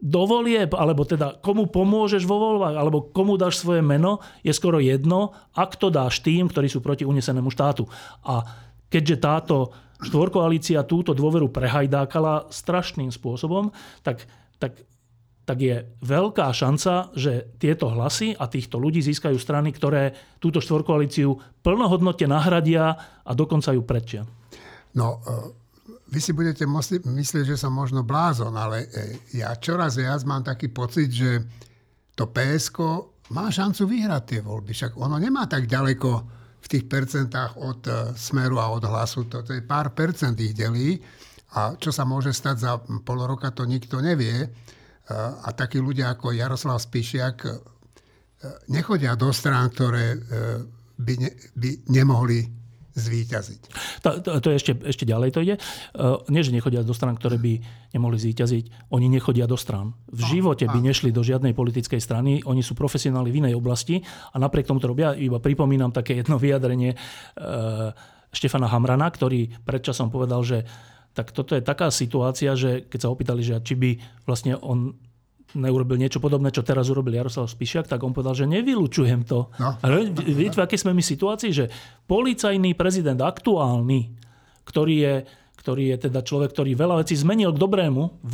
do volieb, alebo teda komu pomôžeš vo voľbách, alebo komu dáš svoje meno, je skoro jedno, ak to dáš tým, ktorí sú proti unesenému štátu. A keďže táto štvorkoalícia túto dôveru prehajdákala strašným spôsobom, tak je veľká šanca, že tieto hlasy a týchto ľudí získajú strany, ktoré túto štvorkoalíciu plnohodnotne nahradia a dokonca ju predčia. No, vy si budete myslieť, že som možno blázon, ale ja čoraz viac mám taký pocit, že to PSko má šancu vyhrať tie voľby. Však ono nemá tak ďaleko v tých percentách od Smeru a od Hlasu. To je pár percent ich delí a čo sa môže stať za pol roka, to nikto nevie. A takí ľudia ako Jaroslav Spišiak nechodia do strán, ktoré by nemohli zvíťaziť. To je ešte ďalej to ide. Nie, že nechodia do strán, ktoré by nemohli zvíťaziť. Oni nechodia do strán. V živote by nešli do žiadnej politickej strany. Oni sú profesionáli v inej oblasti a napriek tomu to robia. Iba pripomínam také jedno vyjadrenie Štefana Hamrana, ktorý predčasom povedal, že tak toto je taká situácia, že keď sa opýtali, že či by vlastne on neurobil niečo podobné, čo teraz urobil Jaroslav Spišiak, tak on povedal, že nevylučujem to. No. Ale viete, v akej sme my situácii, že policajný prezident aktuálny, ktorý je teda človek, ktorý veľa vecí zmenil k dobrému,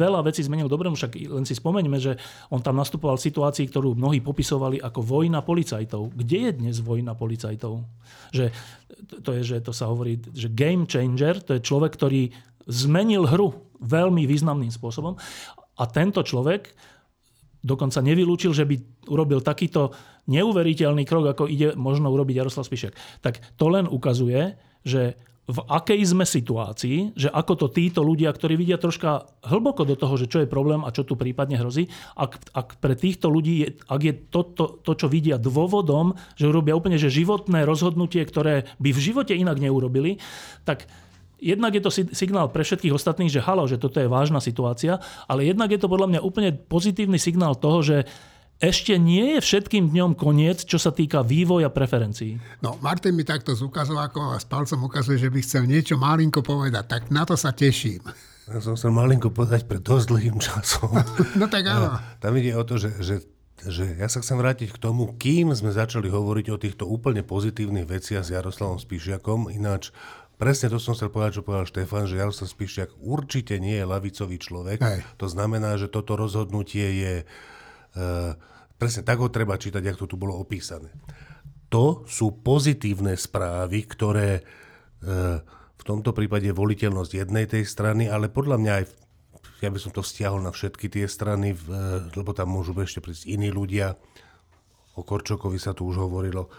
však len si spomeňme, že on tam nastupoval v situácii, ktorú mnohí popisovali ako vojna policajtov. Kde je dnes vojna policajtov? Že to sa hovorí, že game changer, to je človek, ktorý zmenil hru veľmi významným spôsobom a tento človek dokonca nevylúčil, že by urobil takýto neuveriteľný krok, ako ide možno urobiť Jaroslav Spišiak. Tak to len ukazuje, že v akej sme situácii, že ako to títo ľudia, ktorí vidia troška hlboko do toho, že čo je problém a čo tu prípadne hrozí, ak pre týchto ľudí, ak je to, čo vidia dôvodom, že urobia úplne že životné rozhodnutie, ktoré by v živote inak neurobili, tak jednak je to signál pre všetkých ostatných, že halo, že toto je vážna situácia, ale jednak je to podľa mňa úplne pozitívny signál toho, že ešte nie je všetkým dňom koniec, čo sa týka vývoja preferencií. No, Martin mi takto s ukazovákom a s palcom ukazuje, že by chcel niečo malinko povedať. Tak na to sa teším. Ja som chcel malinko povedať pred dosť dlhým časom. No tak áno. Tam ide o to, že ja sa chcem vrátiť k tomu, kým sme začali hovoriť o týchto úplne pozitívnych veciach s Jaroslavom Spišiakom. Ináč, presne to som chcel povedať, čo povedal Štefán, že Jaroslav Spišiak určite nie je ľavicový človek. Hej. To znamená, že toto rozhodnutie je... presne tak ho treba čítať, jak to tu bolo opísané. To sú pozitívne správy, ktoré v tomto prípade voliteľnosť jednej tej strany, ale podľa mňa aj, ja by som to stiahol na všetky tie strany, lebo tam môžu ešte prísť iní ľudia. O Korčokovi sa tu už hovorilo.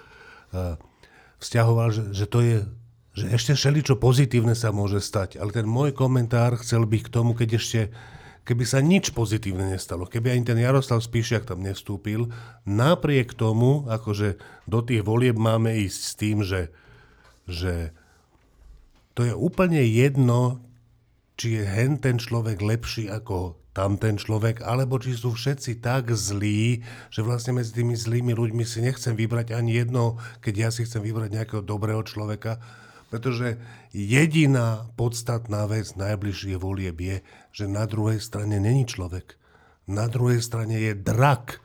Vzťahoval, že to je, že ešte všeličo pozitívne sa môže stať. Ale ten môj komentár chcel by k tomu, keď ešte keby sa nič pozitívne nestalo, keby ani ten Jaroslav Spišiak tam nevstúpil, napriek tomu, akože do tých volieb máme ísť s tým, že to je úplne jedno, či je hen ten človek lepší ako tamten človek, alebo či sú všetci tak zlí, že vlastne medzi tými zlými ľuďmi si nechcem vybrať ani jedno, keď ja si chcem vybrať nejakého dobrého človeka. Pretože jediná podstatná vec najbližšie volieb je, že na druhej strane není človek. Na druhej strane je drak.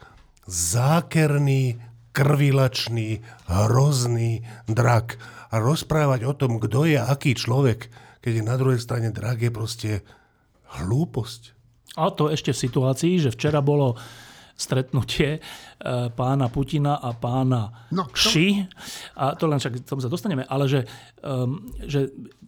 Zákerný, krvilačný, hrozný drak. A rozprávať o tom, kto je aký človek, keď je na druhej strane drak, je proste hlúposť. A to ešte v situácii, že včera bolo stretnutie pána Putina a pána Xi. A to len však tomu sa dostaneme, ale že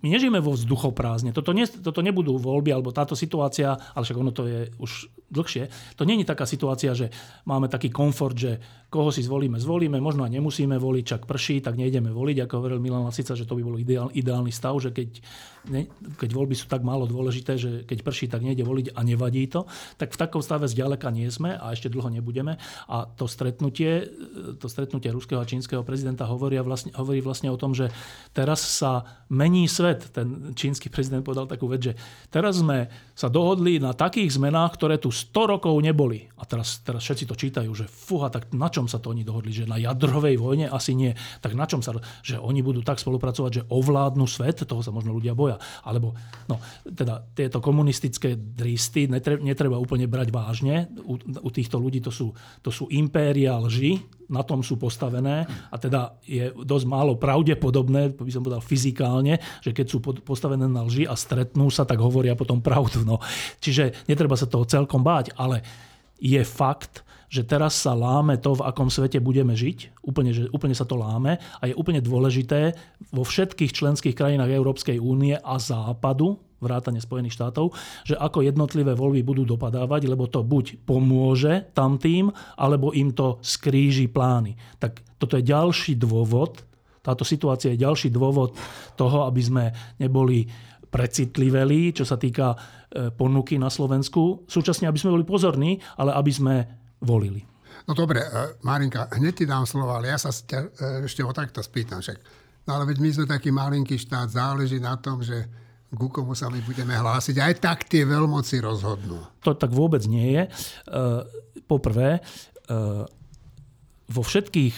my nežijeme vo vzduchoprázdne. Toto nebudú voľby, alebo táto situácia, ale však ono to je už dlhšie. To nie je taká situácia, že máme taký komfort, že koho si zvolíme, možno aj nemusíme voliť, čak prší, tak nejdeme voliť. Ako hovoril Milan Lasica, že to by bol ideálny stav, že keď voľby sú tak málo dôležité, že keď prší, tak nejde voliť a nevadí to. Tak v takom stave zďaleka nie sme a ešte dlho nebudeme. A to stretnutie ruského a čínskeho prezidenta hovorí vlastne o tom, že teraz sa mení svet. Ten čínsky prezident povedal takú vec, že teraz sme sa dohodli na takých zmenách, ktoré tu 100 rokov neboli. A teraz všetci to čítajú, že fúha, tak na čom sa to oni dohodli, že na jadrovej vojne asi nie, tak na čom sa, že oni budú tak spolupracovať, že ovládnu svet, toho sa možno ľudia boja, alebo no, teda tieto komunistické dristy netreba úplne brať vážne, u týchto ľudí to sú impéria lži, na tom sú postavené a teda je dosť málo pravdepodobné, by som povedal fyzikálne, že keď sú postavené na lži a stretnú sa, tak hovoria potom pravdu. No. Čiže netreba sa toho celkom báť, ale je fakt, že teraz sa láme to, v akom svete budeme žiť. Úplne sa to láme a je úplne dôležité vo všetkých členských krajinách Európskej únie a Západu, vrátane Spojených štátov, že ako jednotlivé voľby budú dopadávať, lebo to buď pomôže tamtým, alebo im to skríži plány. Tak toto je ďalší dôvod, táto situácia je ďalší dôvod toho, aby sme neboli precitliveli, čo sa týka ponuky na Slovensku. Súčasne, aby sme boli pozorní, ale aby sme volili. No dobre, Marinka, hneď ti dám slovo, ale ja sa ešte o takto spýtam. Však. No ale veď my sme taký malinký štát, záleží na tom, že ku komu sa my budeme hlásiť. Aj tak tie veľmoci rozhodnú. To tak vôbec nie je. Poprvé, vo všetkých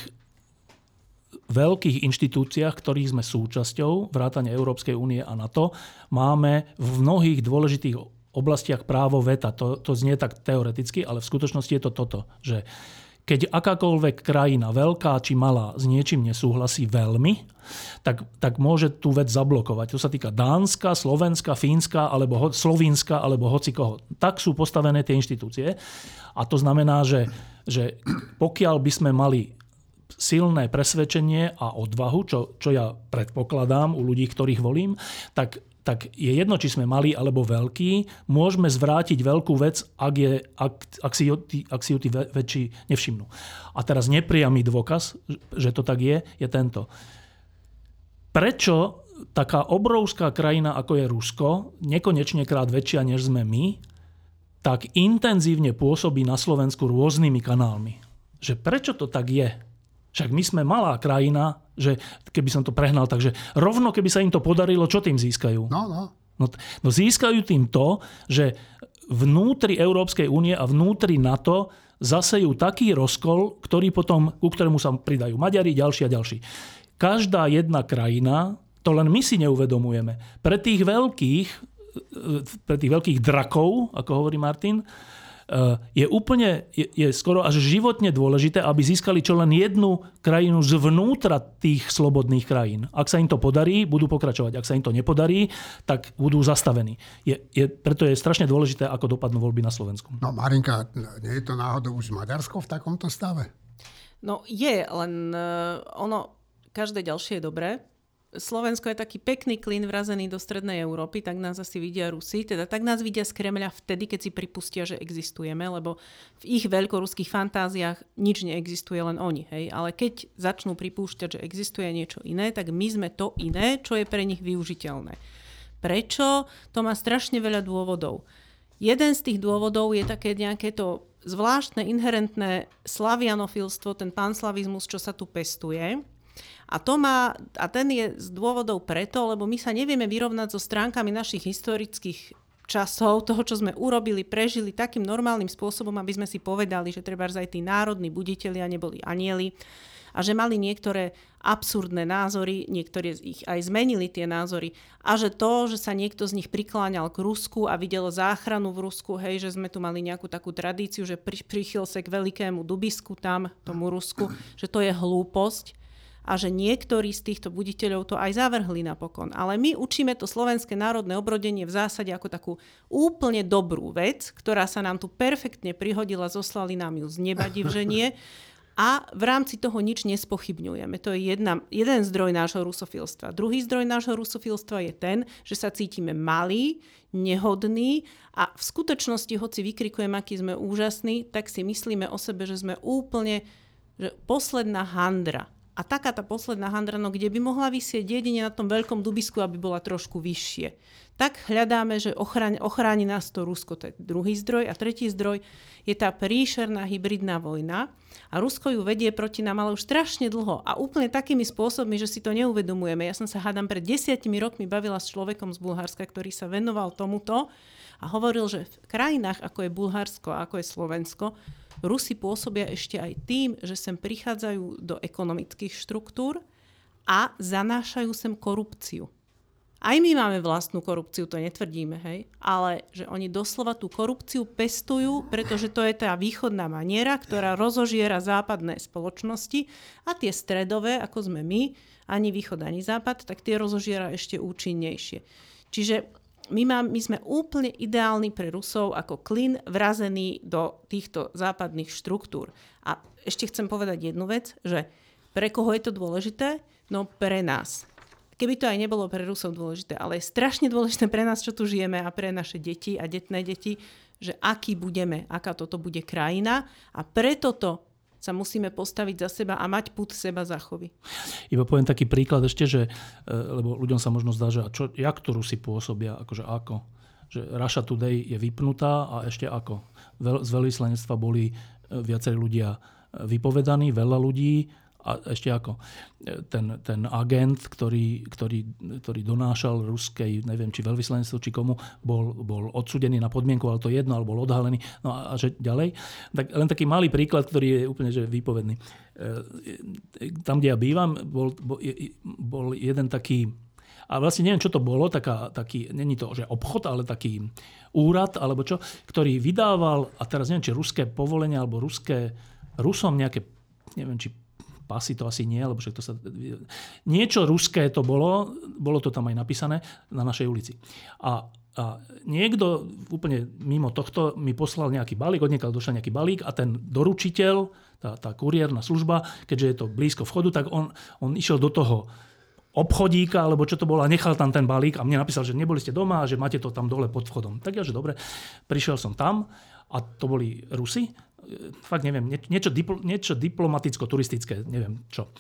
veľkých inštitúciách, ktorých sme súčasťou, vrátane Európskej únie a NATO, máme v mnohých dôležitých oblastiach právo veta. To znie tak teoreticky, ale v skutočnosti je to toto, že keď akákoľvek krajina, veľká či malá, s niečím nesúhlasí veľmi, tak môže tú vec zablokovať. To sa týka Dánska, Slovenska, Fínska, alebo Slovinska, alebo hocikoho. Tak sú postavené tie inštitúcie. A to znamená, že pokiaľ by sme mali silné presvedčenie a odvahu, čo ja predpokladám u ľudí, ktorých volím, tak je jedno, či sme malí alebo veľkí, môžeme zvrátiť veľkú vec, ak si ju tí väčší nevšimnú. A teraz nepriamy dôkaz, že to tak je tento. Prečo taká obrovská krajina, ako je Rusko, nekonečne krát väčšia, než sme my, tak intenzívne pôsobí na Slovensku rôznymi kanálmi? Že prečo to tak je? Však my sme malá krajina, že keby som to prehnal, takže rovno keby sa im to podarilo, čo tým získajú? No získajú tým to, že vnútri Európskej únie a vnútri NATO zasejú taký rozkol, ktorý potom, ku ktorému sa pridajú Maďari, ďalší a ďalší. Každá jedna krajina, to len my si neuvedomujeme. Pre tých veľkých drakov, ako hovorí Martin, je úplne, je skoro až životne dôležité, aby získali čo len jednu krajinu zvnútra tých slobodných krajín. Ak sa im to podarí, budú pokračovať. Ak sa im to nepodarí, tak budú zastavení. Preto je strašne dôležité, ako dopadnú voľby na Slovensku. No Marinka, nie je to náhodou už Maďarsko v takomto stave? No je, len ono každé ďalšie je dobré. Slovensko je taký pekný klin vrazený do strednej Európy, tak nás asi vidia Rusi, teda tak nás vidia z Kremľa vtedy, keď si pripustia, že existujeme, lebo v ich veľkoruských fantáziách nič neexistuje, len oni, hej. Ale keď začnú pripúšťať, že existuje niečo iné, tak my sme to iné, čo je pre nich využiteľné. Prečo? To má strašne veľa dôvodov. Jeden z tých dôvodov je také nejaké to zvláštne inherentné slavianofilstvo, ten panslavizmus, čo sa tu pestuje. A ten je z dôvodov preto, lebo my sa nevieme vyrovnať so stránkami našich historických časov, toho, čo sme urobili, prežili takým normálnym spôsobom, aby sme si povedali, že trebárs aj tí národní buditelia neboli anieli a že mali niektoré absurdné názory, niektoré z ich aj zmenili tie názory a že to, že sa niekto z nich prikláňal k Rusku a videlo záchranu v Rusku, hej, že sme tu mali nejakú takú tradíciu, že prichyl sa k veľkému dubisku tam, tomu Rusku, že to je hlúposť. A že niektorí z týchto buditeľov to aj zavrhli napokon. Ale my učíme to slovenské národné obrodenie v zásade ako takú úplne dobrú vec, ktorá sa nám tu perfektne prihodila, zoslali nám ju z neba divženie. A v rámci toho nič nespochybňujeme. To je jeden zdroj nášho rusofilstva. Druhý zdroj nášho rusofilstva je ten, že sa cítime malí, nehodní a v skutočnosti, hoci vykrikujeme, aký sme úžasní, tak si myslíme o sebe, že sme úplne že posledná handra. A taká tá posledná handra, no kde by mohla vysieť jedine na tom veľkom dubisku, aby bola trošku vyššie. Tak hľadáme, že ochráni nás to Rusko. To je druhý zdroj. A tretí zdroj je tá príšerná hybridná vojna. A Rusko ju vedie proti nám, ale už strašne dlho. A úplne takými spôsobmi, že si to neuvedomujeme. Ja som sa hádam pred 10 rokmi bavila s človekom z Bulharska, ktorý sa venoval tomuto a hovoril, že v krajinách, ako je Bulharsko a ako je Slovensko, Rusi pôsobia ešte aj tým, že sem prichádzajú do ekonomických štruktúr a zanášajú sem korupciu. Aj my máme vlastnú korupciu, to netvrdíme, hej? Ale že oni doslova tú korupciu pestujú, pretože to je tá východná maniera, ktorá rozožiera západné spoločnosti a tie stredové, ako sme my, ani východ, ani západ, tak tie rozožiera ešte účinnejšie. Čiže my sme úplne ideálni pre Rusov ako klin vrazený do týchto západných štruktúr. A ešte chcem povedať jednu vec, že pre koho je to dôležité? No pre nás. Keby to aj nebolo pre Rusov dôležité, ale je strašne dôležité pre nás, čo tu žijeme a pre naše deti a detné deti, že aký budeme, aká toto bude krajina a preto to sa musíme postaviť za seba a mať pud seba zachovy. Iba poviem taký príklad ešte, že, lebo ľuďom sa možno zdá, že jak to Rusi pôsobia, akože ako. Že Russia Today je vypnutá a ešte ako. Z veľvyslanectva boli viacerí ľudia vypovedaní, veľa ľudí a ešte ako. Ten agent, ktorý donášal ruskej, neviem, či veľvyslanectvu, či komu, bol odsudený na podmienku, ale to jedno, ale bol odhalený. No a že ďalej. Tak len taký malý príklad, ktorý je úplne že výpovedný. Tam, kde ja bývam, bol jeden taký, a vlastne neviem, čo to bolo, taký, není to že obchod, ale taký úrad, alebo čo, ktorý vydával, a teraz neviem, či ruské povolenia, alebo Rusom nejaké, neviem, či pasy to asi nie, lebo však to sa... Niečo ruské to bolo to tam aj napísané na našej ulici. A niekto úplne mimo tohto mi poslal nejaký balík, odniekal došiel nejaký balík a ten doručiteľ, tá kuriérna služba, keďže je to blízko vchodu, tak on išiel do toho obchodíka, alebo čo to bolo, a nechal tam ten balík a mne napísal, že neboli ste doma a že máte to tam dole pod vchodom. Tak ja, že dobre, prišiel som tam a to boli Rusi, fakt neviem, niečo diplomaticko-turistické, neviem čo.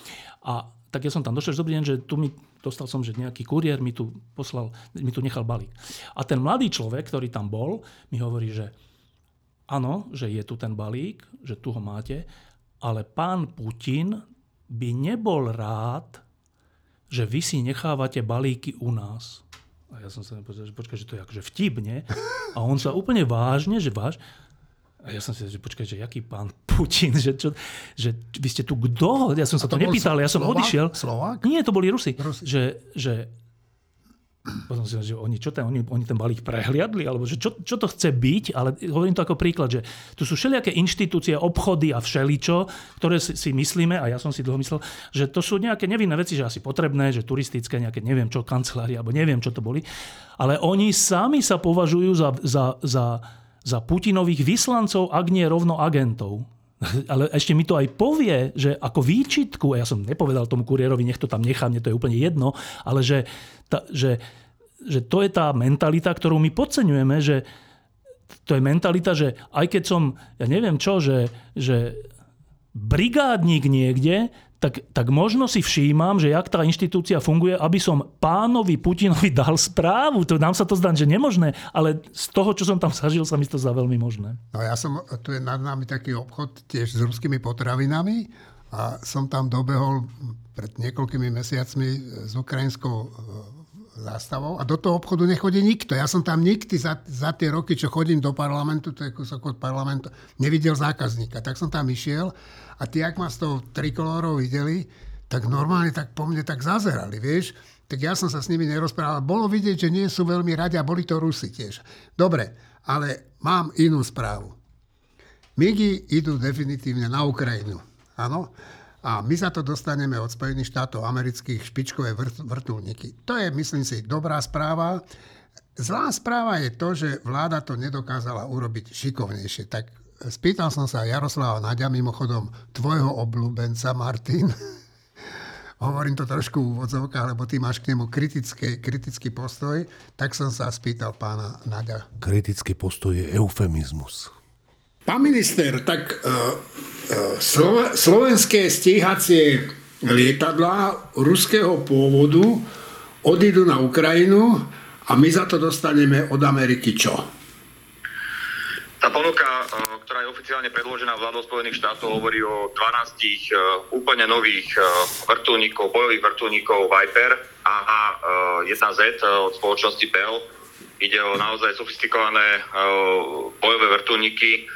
A tak ja som tam došiel, že dobrý deň, že tu mi dostal som, že nejaký kuriér mi tu poslal, mi tu nechal balík. A ten mladý človek, ktorý tam bol, mi hovorí, že áno, že je tu ten balík, že tu ho máte, ale pán Putin by nebol rád, že vy si nechávate balíky u nás. A ja som sa nepovedal, že počkaj, že to je akože vtip, nie? A on sa úplne vážne, že vážne. A ja som si povedal, že počkaj, že jaký pán Putin, že vy ste tu kdo? Ja som sa to nepýtal, ja som odišiel. Slovák? Nie, to boli Rusi. Že potom si povedal, že oni ten balík prehliadli, alebo že čo to chce byť, ale hovorím to ako príklad, že tu sú všelijaké inštitúcie, obchody a všeličo, ktoré si myslíme, a ja som si dlho myslel, že to sú nejaké nevinné veci, že asi potrebné, že turistické, nejaké neviem čo, kancelárie, alebo neviem čo to boli, ale oni sami sa považujú za Putinových vyslancov, ak nie rovno agentov. Ale ešte mi to aj povie, že ako výčitku, a ja som nepovedal tomu kuriérovi, nech to tam nechá, mne to je úplne jedno, ale že to je tá mentalita, ktorú my podceňujeme, že to je mentalita, že aj keď som, ja neviem čo, že brigádnik niekde, tak možno si všímam, že jak tá inštitúcia funguje, aby som pánovi Putinovi dal správu. To, nám sa to zdá, že nemožné, ale z toho, čo som tam zažil, sa mi to zdá veľmi možné. No ja som, tu je nad nami taký obchod tiež s ruskými potravinami a som tam dobehol pred niekoľkými mesiacmi s ukrajinskou zástavou a do toho obchodu nechodí nikto. Ja som tam nikdy za tie roky, čo chodím do parlamentu, to je kúsok od parlamentu, nevidel zákazníka. Tak som tam išiel. A tí, ak ma s tou trikolorou videli, tak normálne tak po mne tak zazerali, vieš. Tak ja som sa s nimi nerozprával. Bolo vidieť, že nie sú veľmi radi a boli to Rusi tiež. Dobre, ale mám inú správu. MIGy idú definitívne na Ukrajinu. Áno? A my za to dostaneme od Spojených štátov amerických špičkové vrtuľníky. To je, myslím si, dobrá správa. Zlá správa je to, že vláda to nedokázala urobiť šikovnejšie. Tak spýtal som sa Jaroslava Naďa, mimochodom tvojho obľúbenca, Martin. Hovorím to trošku v úvodzovkách, lebo ty máš k nemu kritický postoj. Tak som sa spýtal pána Naďa. Kritický postoj je eufemizmus. Pán minister, tak slovenské stíhacie lietadlá ruského pôvodu odídu na Ukrajinu a my za to dostaneme od Ameriky čo? Tá ponuka, ktorá je oficiálne predložená vládou Spojených štátov, hovorí o 12 úplne nových vrtuľníkov, bojových vrtuľníkov Viper a 1Z od spoločnosti Bell. Ide o naozaj sofistikované bojové vrtuľníky,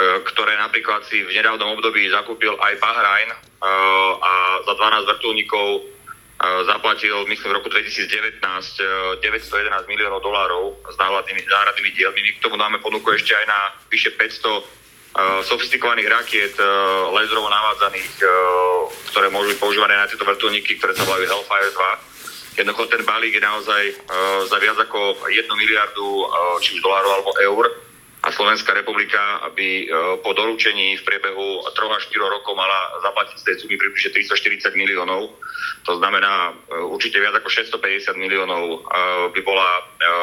ktoré napríklad si v nedávnom období zakúpil aj Bahrajn a za 12 vrtuľníkov zaplatil, myslím, v roku 2019 $911 miliónov s náhradnými dielmi. My k tomu dáme ponuku ešte aj na vyše 500 sofistikovaných rakiet laserovo navádzaných, ktoré môžu byť používané na tieto vrtuľníky, ktoré sa volajú Hellfire 2. Jednoducho ten balík je naozaj za viac ako 1 miliardu či už dolárov alebo eur a Slovenská republika by po doručení v priebehu 3 až 4 rokov mala zaplatiť z tej sumy približne 340 miliónov. To znamená, určite viac ako 650 miliónov by bola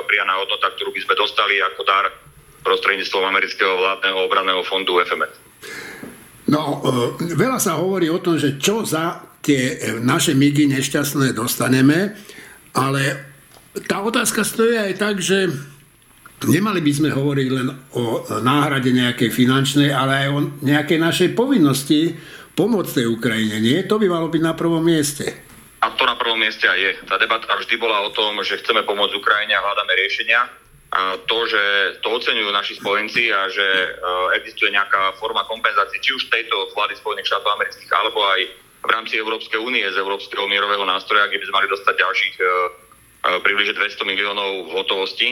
prijaná hodnota, ktorú by sme dostali ako dar prostredníctvom amerického vládneho obranného fondu FMF. No, veľa sa hovorí o tom, že čo za tie naše migy nešťastné dostaneme, ale tá otázka stojí aj tak, že nemali by sme hovoriť len o náhrade nejakej finančnej, ale aj o nejakej našej povinnosti pomôcť tej Ukrajine. Nie? To by malo byť na prvom mieste. A to na prvom mieste aj je. Tá debata vždy bola o tom, že chceme pomôcť Ukrajine a hľadáme riešenia. A to, že to oceňujú naši spojenci a že existuje nejaká forma kompenzácie, či už tejto vlády Spojených štátov amerických, alebo aj v rámci Európskej únie z Európskeho mierového nástroja, kde by sme mali dostať ďalších približne 200 miliónov v hotovosti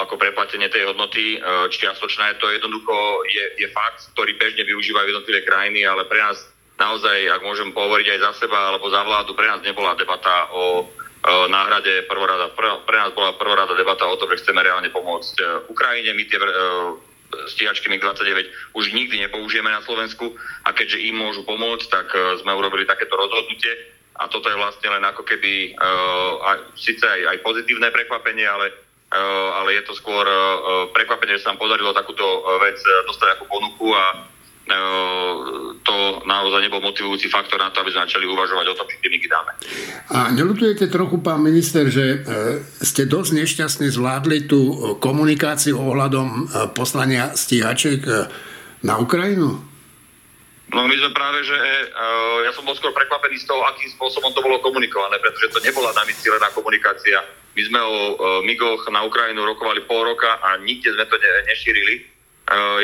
ako preplatenie tej hodnoty. Čiastočné to jednoducho je fakt, ktorý bežne využívajú jednotlivé krajiny, ale pre nás naozaj, ak môžem pohovoriť aj za seba alebo za vládu, pre nás nebola debata o náhrade prvorada. Pre nás bola prvorada debata o tom, že chceme reálne pomôcť Ukrajine. My tie stíhačky MiG-29 už nikdy nepoužijeme na Slovensku a keďže im môžu pomôcť, tak sme urobili takéto rozhodnutie a toto je vlastne len ako keby síce aj pozitívne prekvapenie, ale je to skôr prekvapenie, že sa nám podarilo takúto vec dostať ako ponuku a to naozaj nebol motivujúci faktor na to, aby sme začali uvažovať o tom, či tie migy dáme. A neľutujete trochu, pán minister, že ste dosť nešťastne zvládli tú komunikáciu ohľadom poslania stíhačiek na Ukrajinu? No my sme práve, že ja som bol skôr prekvapený z toho, akým spôsobom to bolo komunikované, pretože to nebola nami cieľená komunikácia. My sme o MIGoch na Ukrajinu rokovali pol roka a nikde sme to nešírili.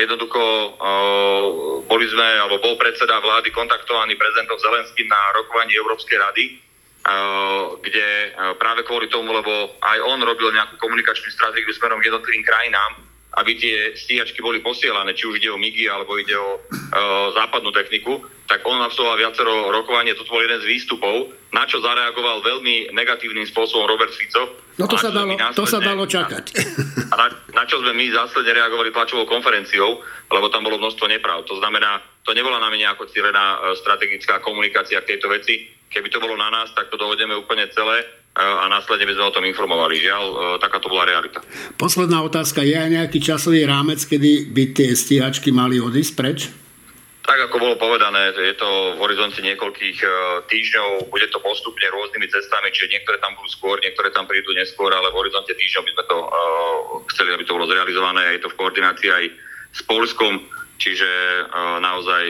Jednoducho boli sme, alebo bol predseda vlády kontaktovaný prezidentom Zelenským na rokovaní Európskej rady, kde práve kvôli tomu, lebo aj on robil nejakú komunikačnú stratégiu smerom k jednotlivým krajinám, aby tie stíhačky boli posielané, či už ide o MIGy, alebo ide o západnú techniku, tak on absolvoval viacero rokovanie, toto bol jeden z výstupov, na čo zareagoval veľmi negatívnym spôsobom Robert Fico. No to sa dalo čakať. Na čo sme my následne reagovali tlačovou konferenciou, lebo tam bolo množstvo nepráv. To znamená, to nebola na mňa ako cílená strategická komunikácia k tejto veci. Keby to bolo na nás, tak to dohodneme úplne celé a následne by sme o tom informovali. Žiaľ, taká to bola realita. Posledná otázka. Je aj nejaký časový rámec, kedy by tie stíhačky mali odísť preč? Tak, ako bolo povedané, je to v horizonte niekoľkých týždňov. Bude to postupne rôznymi cestami, čiže niektoré tam budú skôr, niektoré tam prídu neskôr, ale v horizonte týždňov by sme to chceli, aby to bolo zrealizované. Je to v koordinácii aj s Poľskom, čiže naozaj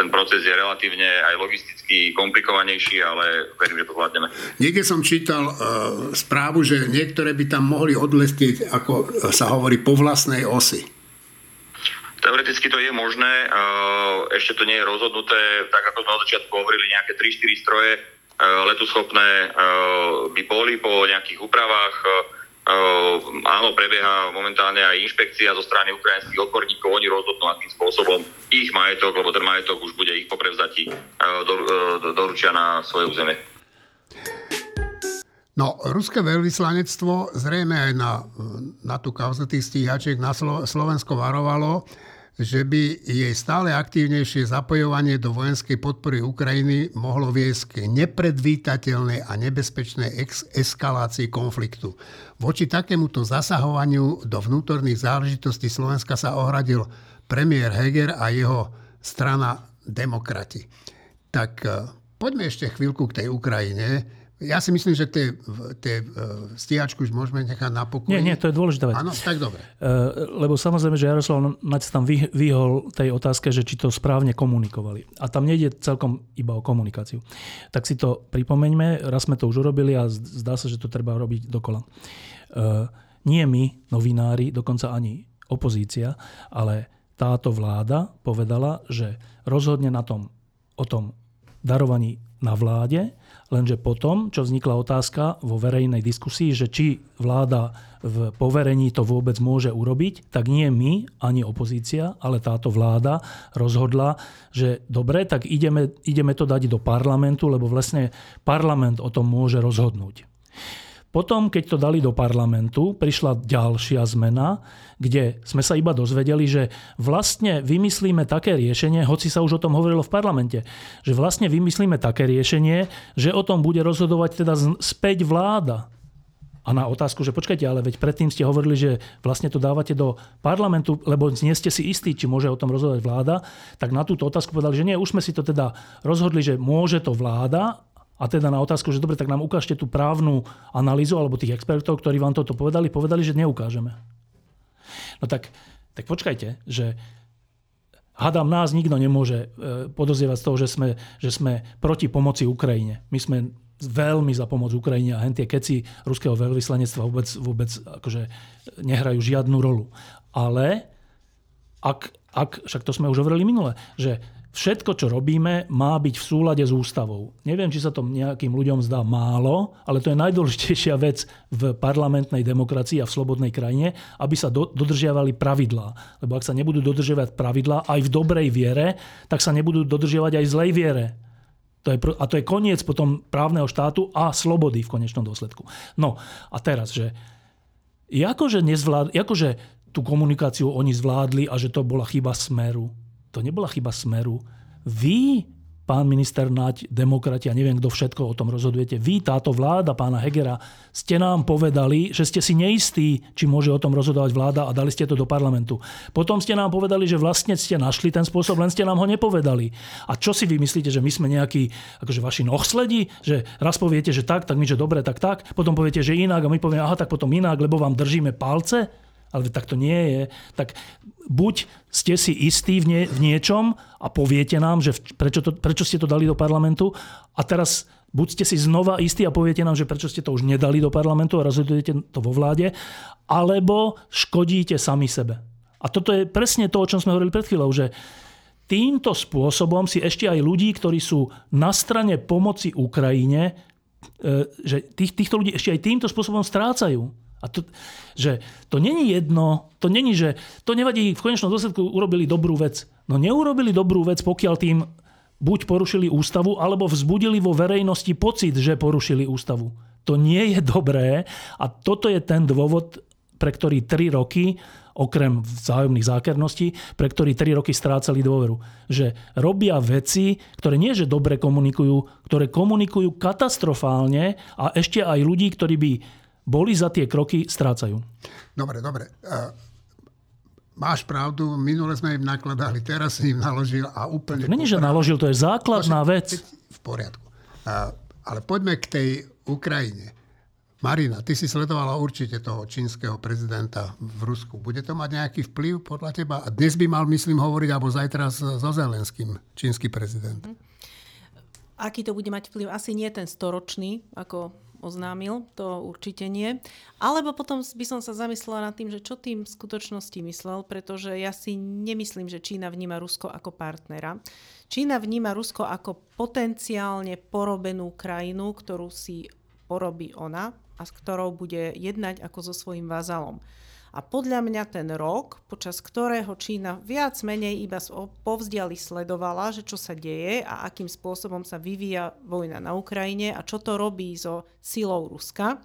ten proces je relatívne aj logisticky komplikovanejší, ale verím, že to zvládneme. Niekde som čítal správu, že niektoré by tam mohli odletieť, ako sa hovorí, po vlastnej osi. Teoreticky to je možné, ešte to nie je rozhodnuté, tak ako sme na začiatku hovorili, nejaké 3-4 stroje letuschopné by boli po nejakých úpravách. Áno, prebieha momentálne aj inšpekcia zo strany ukrajinských odborníkov, oni rozhodnú akým spôsobom ich majetok, lebo ten majetok už bude ich po prevzatí doručia na svoje územie. No, ruské veľvyslanectvo zrejme aj na tú kauzu tých stíhačiek na Slovensko varovalo, že by jej stále aktívnejšie zapojovanie do vojenskej podpory Ukrajiny mohlo viesť k nepredvídateľnej a nebezpečnej eskalácii konfliktu. Voči takémuto zasahovaniu do vnútorných záležitostí Slovenska sa ohradil premiér Heger a jeho strana Demokrati. Tak poďme ešte chvíľku k tej Ukrajine. Ja si myslím, že tie stíhačky už môžeme nechať na pokoji. Nie, to je dôležitá vec. Áno, tak dobre. Lebo samozrejme, že Jaroslav Naď tam vyhol tej otázke, že či to správne komunikovali. A tam nejde celkom iba o komunikáciu. Tak si to pripomeňme, raz sme to už urobili a zdá sa, že to treba robiť dokola. Nie my, novinári, dokonca ani opozícia, ale táto vláda povedala, že rozhodne o tom darovaní na vláde, lenže potom, čo vznikla otázka vo verejnej diskusii, že či vláda v poverení to vôbec môže urobiť, tak nie my, ani opozícia, ale táto vláda rozhodla, že dobre, tak ideme to dať do parlamentu, lebo vlastne parlament o tom môže rozhodnúť. Potom, keď to dali do parlamentu, prišla ďalšia zmena, kde sme sa iba dozvedeli, že vlastne vymyslíme také riešenie, hoci sa už o tom hovorilo v parlamente, že vlastne vymyslíme také riešenie, že o tom bude rozhodovať teda späť vláda. A na otázku, že počkajte, ale veď predtým ste hovorili, že vlastne to dávate do parlamentu, lebo nie ste si istí, či môže o tom rozhodovať vláda, tak na túto otázku povedali, že nie, už sme si to teda rozhodli, že môže to vláda. A teda na otázku, že dobre, tak nám ukážte tú právnu analýzu alebo tých expertov, ktorí vám toto povedali, že neukážeme. No tak počkajte, že hádam nás nikto nemôže podozrievať z toho, že sme proti pomoci Ukrajine. My sme veľmi za pomoc Ukrajine a hentie keci ruského veľvyslanectva vôbec akože nehrajú žiadnu rolu. Ale ak však to sme už hovorili minule, že všetko, čo robíme, má byť v súlade s ústavou. Neviem, či sa to nejakým ľuďom zdá málo, ale to je najdôležitejšia vec v parlamentnej demokracii a v slobodnej krajine, aby sa dodržiavali pravidlá. Lebo ak sa nebudú dodržiavať pravidlá aj v dobrej viere, tak sa nebudú dodržiavať aj v zlej viere. A to je koniec potom právneho štátu a slobody v konečnom dôsledku. No a teraz, že akože tú komunikáciu oni zvládli a že to bola chyba Smeru. To nebola chyba Smeru. Vy, pán minister Naď, Demokrati, ja neviem, kto všetko o tom rozhodujete, vy, táto vláda, pána Hegera, ste nám povedali, že ste si neistí, či môže o tom rozhodovať vláda a dali ste to do parlamentu. Potom ste nám povedali, že vlastne ste našli ten spôsob, len ste nám ho nepovedali. A čo si vy myslíte, že my sme nejakí, akože vaši nohsledi, že raz poviete, že tak my, že dobre, tak, potom poviete, že inak a my povieme, aha, tak potom inak, lebo vám držíme palce? Ale tak to nie je. Tak buď ste si istí v niečom a poviete nám, že prečo ste to dali do parlamentu, a teraz buď ste si znova istí a poviete nám, že prečo ste to už nedali do parlamentu a rozhodujete to vo vláde, alebo škodíte sami sebe. A toto je presne to, o čom sme hovorili pred chvíľou, že týmto spôsobom si ešte aj ľudí, ktorí sú na strane pomoci Ukrajine, že týchto ľudí ešte aj týmto spôsobom strácajú. A to, že to není jedno, to není, že to nevadí, v konečnom dôsledku urobili dobrú vec. No neurobili dobrú vec, pokiaľ tým buď porušili ústavu, alebo vzbudili vo verejnosti pocit, že porušili ústavu. To nie je dobré a toto je ten dôvod, pre ktorý 3 roky, okrem vzájomných zákerností, pre ktorý 3 roky strácali dôveru. Že robia veci, ktoré nie že dobre komunikujú, ktoré komunikujú katastrofálne a ešte aj ľudí, ktorí by boli za tie kroky, strácajú. Dobre. Máš pravdu, minule sme im nakladali, teraz si im naložil a úplne... Není, že naložil, to je základná vec. V poriadku. Ale poďme k tej Ukrajine. Marina, ty si sledovala určite toho čínskeho prezidenta v Rusku. Bude to mať nejaký vplyv podľa teba? A dnes by mal, myslím, hovoriť, alebo zajtra so Zelenským, čínsky prezident. Aký to bude mať vplyv? Asi nie ten storočný, ako oznámil, to určite nie. Alebo potom by som sa zamyslela nad tým, že čo tým v skutočnosti myslel, pretože ja si nemyslím, že Čína vníma Rusko ako partnera. Čína vníma Rusko ako potenciálne porobenú krajinu, ktorú si porobí ona, a s ktorou bude jednať ako so svojím vazalom. A podľa mňa ten rok, počas ktorého Čína viac menej iba povzdiali sledovala, že čo sa deje a akým spôsobom sa vyvíja vojna na Ukrajine a čo to robí so silou Ruska,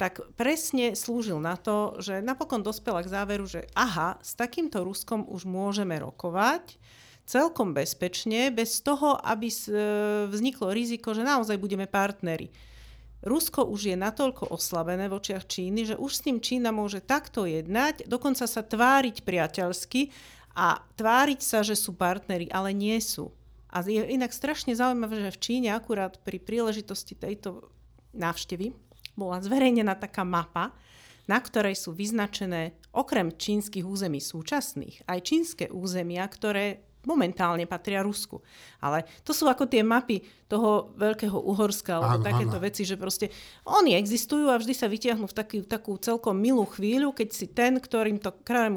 tak presne slúžil na to, že napokon dospela k záveru, že aha, s takýmto Ruskom už môžeme rokovať, celkom bezpečne, bez toho, aby vzniklo riziko, že naozaj budeme partneri. Rusko už je natoľko oslabené v očiach Číny, že už s tým Čína môže takto jednať, dokonca sa tváriť priateľsky a tváriť sa, že sú partneri, ale nie sú. A je inak strašne zaujímavé, že v Číne akurát pri príležitosti tejto návštevy bola zverejnená taká mapa, na ktorej sú vyznačené okrem čínskych území súčasných aj čínske územia, ktoré momentálne patria Rusku. Ale to sú ako tie mapy toho Veľkého Uhorska alebo takéto veci, že proste oni existujú a vždy sa vytiahnu v takú celkom milú chvíľu, keď si ten, ktorému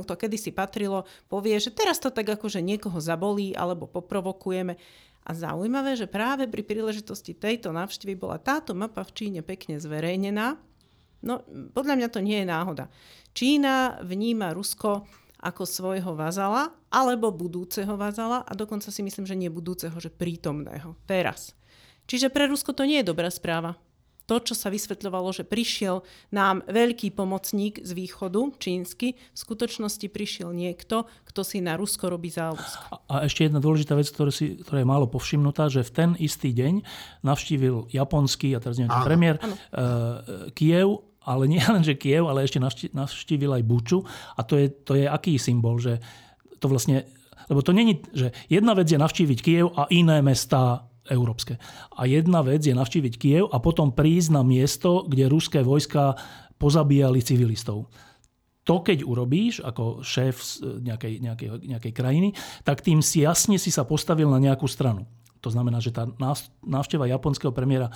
to kedysi patrilo, povie, že teraz to tak akože niekoho zabolí alebo poprovokujeme. A zaujímavé, že práve pri príležitosti tejto návštevy bola táto mapa v Číne pekne zverejnená. No, podľa mňa to nie je náhoda. Čína vníma Rusko ako svojho vazala, alebo budúceho vazala, a dokonca si myslím, že nie budúceho, že prítomného, teraz. Čiže pre Rusko to nie je dobrá správa. To, čo sa vysvetľovalo, že prišiel nám veľký pomocník z východu, čínsky, v skutočnosti prišiel niekto, kto si na Rusko robí záľusk. A ešte jedna dôležitá vec, ktorá je málo povšimnutá, že v ten istý deň navštívil japonský, a teraz neviem, premiér, Kyjev. Ale nie len, že Kyjev, ale ešte navštívil aj Buču. A to je aký symbol, že to vlastne... Lebo to nie je, že jedna vec je navštíviť Kyjev a iné mestá európske. A jedna vec je navštíviť Kyjev a potom prísť na miesto, kde ruské vojska pozabíjali civilistov. To, keď urobíš ako šéf nejakej krajiny, tak tým si jasne si sa postavil na nejakú stranu. To znamená, že tá návšteva japonského premiéra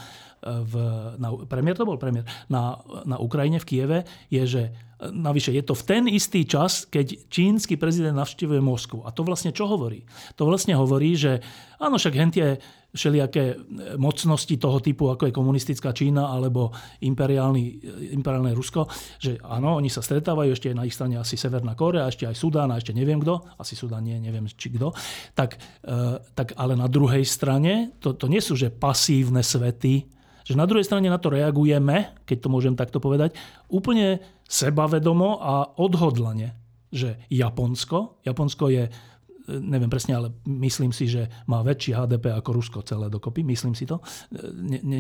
na Ukrajine v Kyjeve je, že navyše je to v ten istý čas, keď čínsky prezident navštívuje Moskvu. A to vlastne čo hovorí? To vlastne hovorí, že áno, však hentie všelijaké mocnosti toho typu, ako je komunistická Čína alebo imperiálne Rusko, že áno, oni sa stretávajú, ešte na ich strane asi Severná Kórea, ešte aj Sudán, a ešte neviem kto, asi Sudán nie, neviem či kto. Tak ale na druhej strane, to nie sú že pasívne svety, že na druhej strane na to reagujeme, keď to môžem takto povedať, úplne sebavedomo a odhodlane, že Japonsko je, neviem presne, ale myslím si, že má väčší HDP ako Rusko celé dokopy, myslím si to,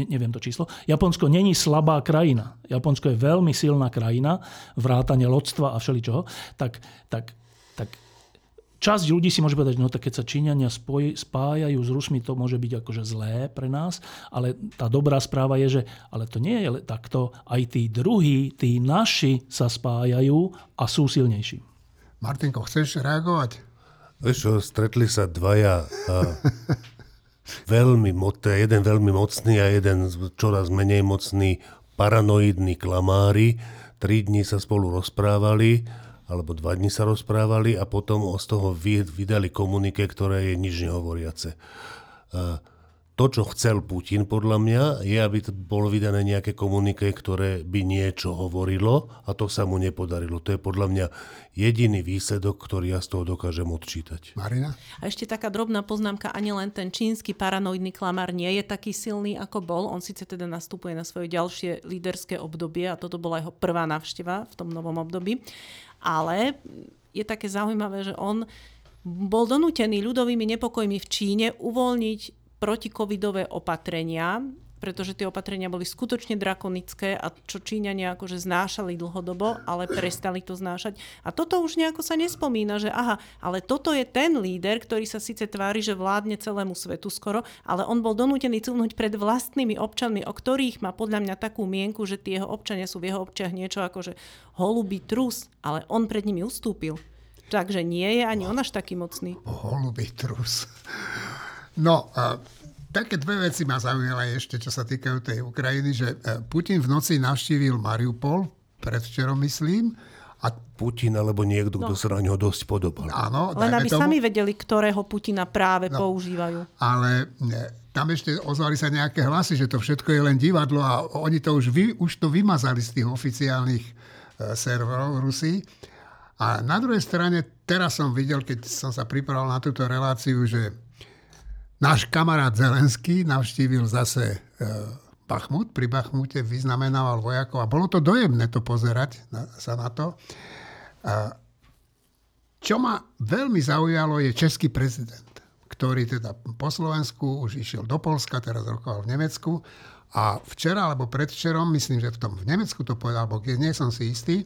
neviem to číslo. Japonsko není slabá krajina, Japonsko je veľmi silná krajina, vrátane lodstva a všeličoho, tak Časť ľudí si môže povedať, no tak keď sa Číňania spájajú s Rusmi, to môže byť akože zlé pre nás, ale tá dobrá správa je, že ale to nie je takto. Aj tí druhí, tí naši sa spájajú a sú silnejší. Martinko, chceš reagovať? Vieš, stretli sa dvaja jeden veľmi mocný a jeden čoraz menej mocný paranoidní klamári. 3 dni sa spolu rozprávali, alebo 2 dni sa rozprávali a potom z toho vydali komunike, ktoré je nič nehovoriace. To, čo chcel Putin, podľa mňa, je, aby bolo vydané nejaké komunike, ktoré by niečo hovorilo a to sa mu nepodarilo. To je podľa mňa jediný výsledok, ktorý ja z toho dokážem odčítať. Marina? A ešte taká drobná poznámka, ani len ten čínsky paranoidný klamár nie je taký silný, ako bol. On síce teda nastupuje na svoje ďalšie líderské obdobie a toto bola jeho prvá návšteva v tom novom období. Ale je také zaujímavé, že on bol donútený ľudovými nepokojmi v Číne uvoľniť protikovidové opatrenia, pretože tie opatrenia boli skutočne drakonické a čo Číňania akože znášali dlhodobo, ale prestali to znášať. A toto už nejako sa nespomína, že aha, ale toto je ten líder, ktorý sa síce tvári, že vládne celému svetu skoro, ale on bol donútený cúvnuť pred vlastnými občanmi, o ktorých má podľa mňa takú mienku, že tie jeho občania sú v jeho občiach niečo akože holubý trus, ale on pred nimi ustúpil. Takže nie je ani on až taký mocný. Holubý trus. No, také dve veci ma zaujímali ešte, čo sa týkajú tej Ukrajiny, že Putin v noci navštívil Mariupol, predvčerom myslím. A Putin alebo niekto, kto sa na ňo dosť podobal. Áno, len aby sami vedeli, ktorého Putina práve používajú. Ale tam ešte ozvali sa nejaké hlasy, že to všetko je len divadlo a oni to už to vymazali z tých oficiálnych serverov Rusy. A na druhej strane, teraz som videl, keď som sa pripravoval na túto reláciu, že náš kamarát Zelenský navštívil zase Bachmut, pri Bachmute vyznamenával vojakov a bolo to dojemné to pozerať sa na to. Čo ma veľmi zaujalo je český prezident, ktorý teda po Slovensku už išiel do Polska, teraz rokoval v Nemecku a včera alebo predvčerom, myslím, že v Nemecku to povedal, bo keď nie som si istý,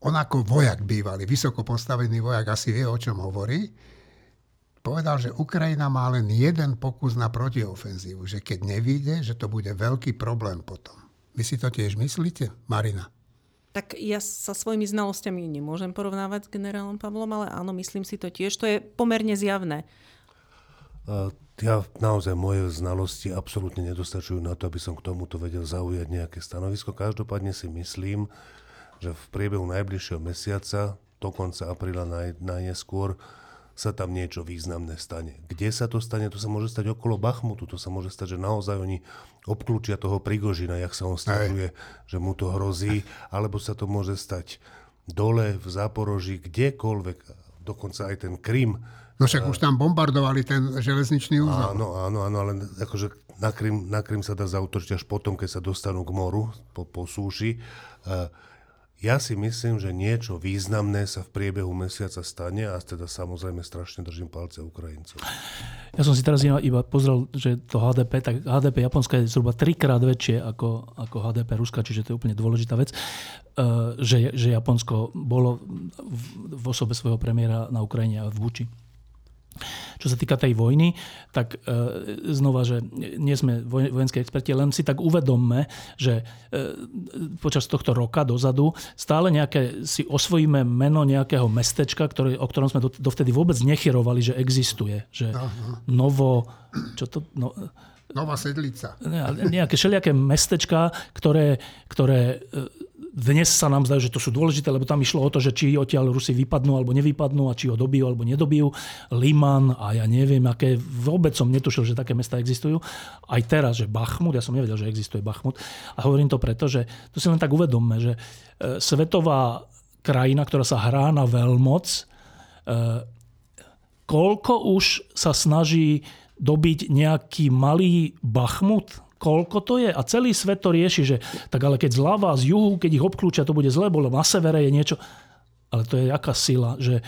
on ako vojak bývalý, vysoko postavený vojak asi vie, o čom hovorí, povedal, že Ukrajina má len jeden pokus na protiofenzívu, že keď nevyjde, že to bude veľký problém potom. Vy si to tiež myslíte, Marina? Tak ja sa svojimi znalosťami nemôžem porovnávať s generálom Pavlom, ale áno, myslím si to tiež. To je pomerne zjavné. Naozaj moje znalosti absolútne nedostačujú na to, aby som k tomuto vedel zaujať nejaké stanovisko. Každopádne si myslím, že v priebehu najbližšieho mesiaca, do konca apríla najneskôr, sa tam niečo významné stane. Kde sa to stane? To sa môže stať okolo Bachmutu, to sa môže stať, že naozaj oni obklúčia toho Prigožina, jak sa on stiažuje, že mu to hrozí, alebo sa to môže stať dole v Záporoží, kdekoľvek, dokonca aj ten Krym. No však už tam bombardovali ten železničný úzol. Áno, ale akože na Krym sa dá zaútočiť až potom, keď sa dostanú k moru, po súši. Ja si myslím, že niečo významné sa v priebehu mesiaca stane a teda samozrejme strašne držím palce Ukrajincov. Ja som si teraz iba pozrel, že to HDP, tak HDP Japonska je zhruba 3-krát väčšie ako HDP Ruska, čiže to je úplne dôležitá vec, že Japonsko bolo v osobe svojho premiéra na Ukrajine a v Buči. Čo sa týka tej vojny, tak znova, že nie sme vojenskí experti, len si tak uvedomme, že počas tohto roka dozadu stále si osvojíme meno nejakého mestečka, o ktorom sme dovtedy vôbec nechyrovali, že existuje. Že Nová Sedlica. Nejaké všelijaké mestečka, ktoré dnes sa nám zdá, že to sú dôležité, lebo tam išlo o to, že či odtiaľ Rusi vypadnú alebo nevypadnú a či ho dobijú alebo nedobijú. Liman a ja neviem, aké, vôbec som netušil, že také mesta existujú. Aj teraz, že Bachmut, ja som nevedel, že existuje Bachmut. A hovorím to preto, že to si len tak uvedomme, že svetová krajina, ktorá sa hrá na veľmoc, koľko už sa snaží dobiť nejaký malý Bachmut, koľko to je. A celý svet to rieši, že tak ale keď zľava z juhu, keď ich obklúčia, to bude zle, bolo na severe je niečo. Ale to je jaká sila, že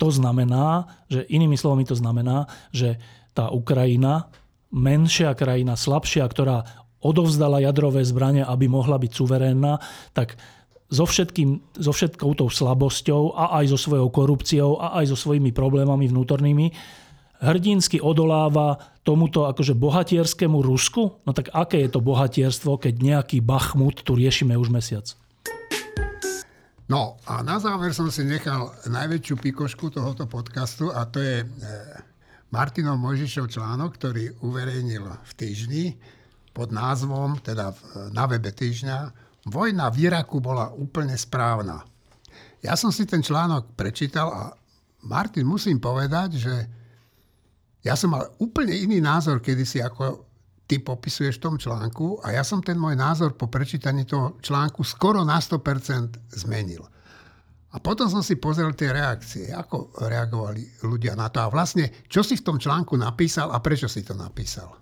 to znamená, že inými slovami to znamená, že tá Ukrajina, menšia krajina, slabšia, ktorá odovzdala jadrové zbranie, aby mohla byť suverénna, tak so všetkou tou slabosťou a aj so svojou korupciou a aj so svojimi problémami vnútornými hrdinsky odoláva tomuto akože bohatierskému Rusku? No tak aké je to bohatierstvo, keď nejaký Bachmut tu riešime už mesiac? No a na záver som si nechal najväčšiu pikošku tohoto podcastu a to je Martinov Mojžišov článok, ktorý uverejnil v Týždni pod názvom, teda na webe Týždňa, Vojna v Iraku bola úplne správna. Ja som si ten článok prečítal a Martin, musím povedať, že ja som mal úplne iný názor kedysi, ako ty popisuješ v tom článku a ja som ten môj názor po prečítaní toho článku skoro na 100% zmenil. A potom som si pozrel tie reakcie, ako reagovali ľudia na to a vlastne, čo si v tom článku napísal a prečo si to napísal?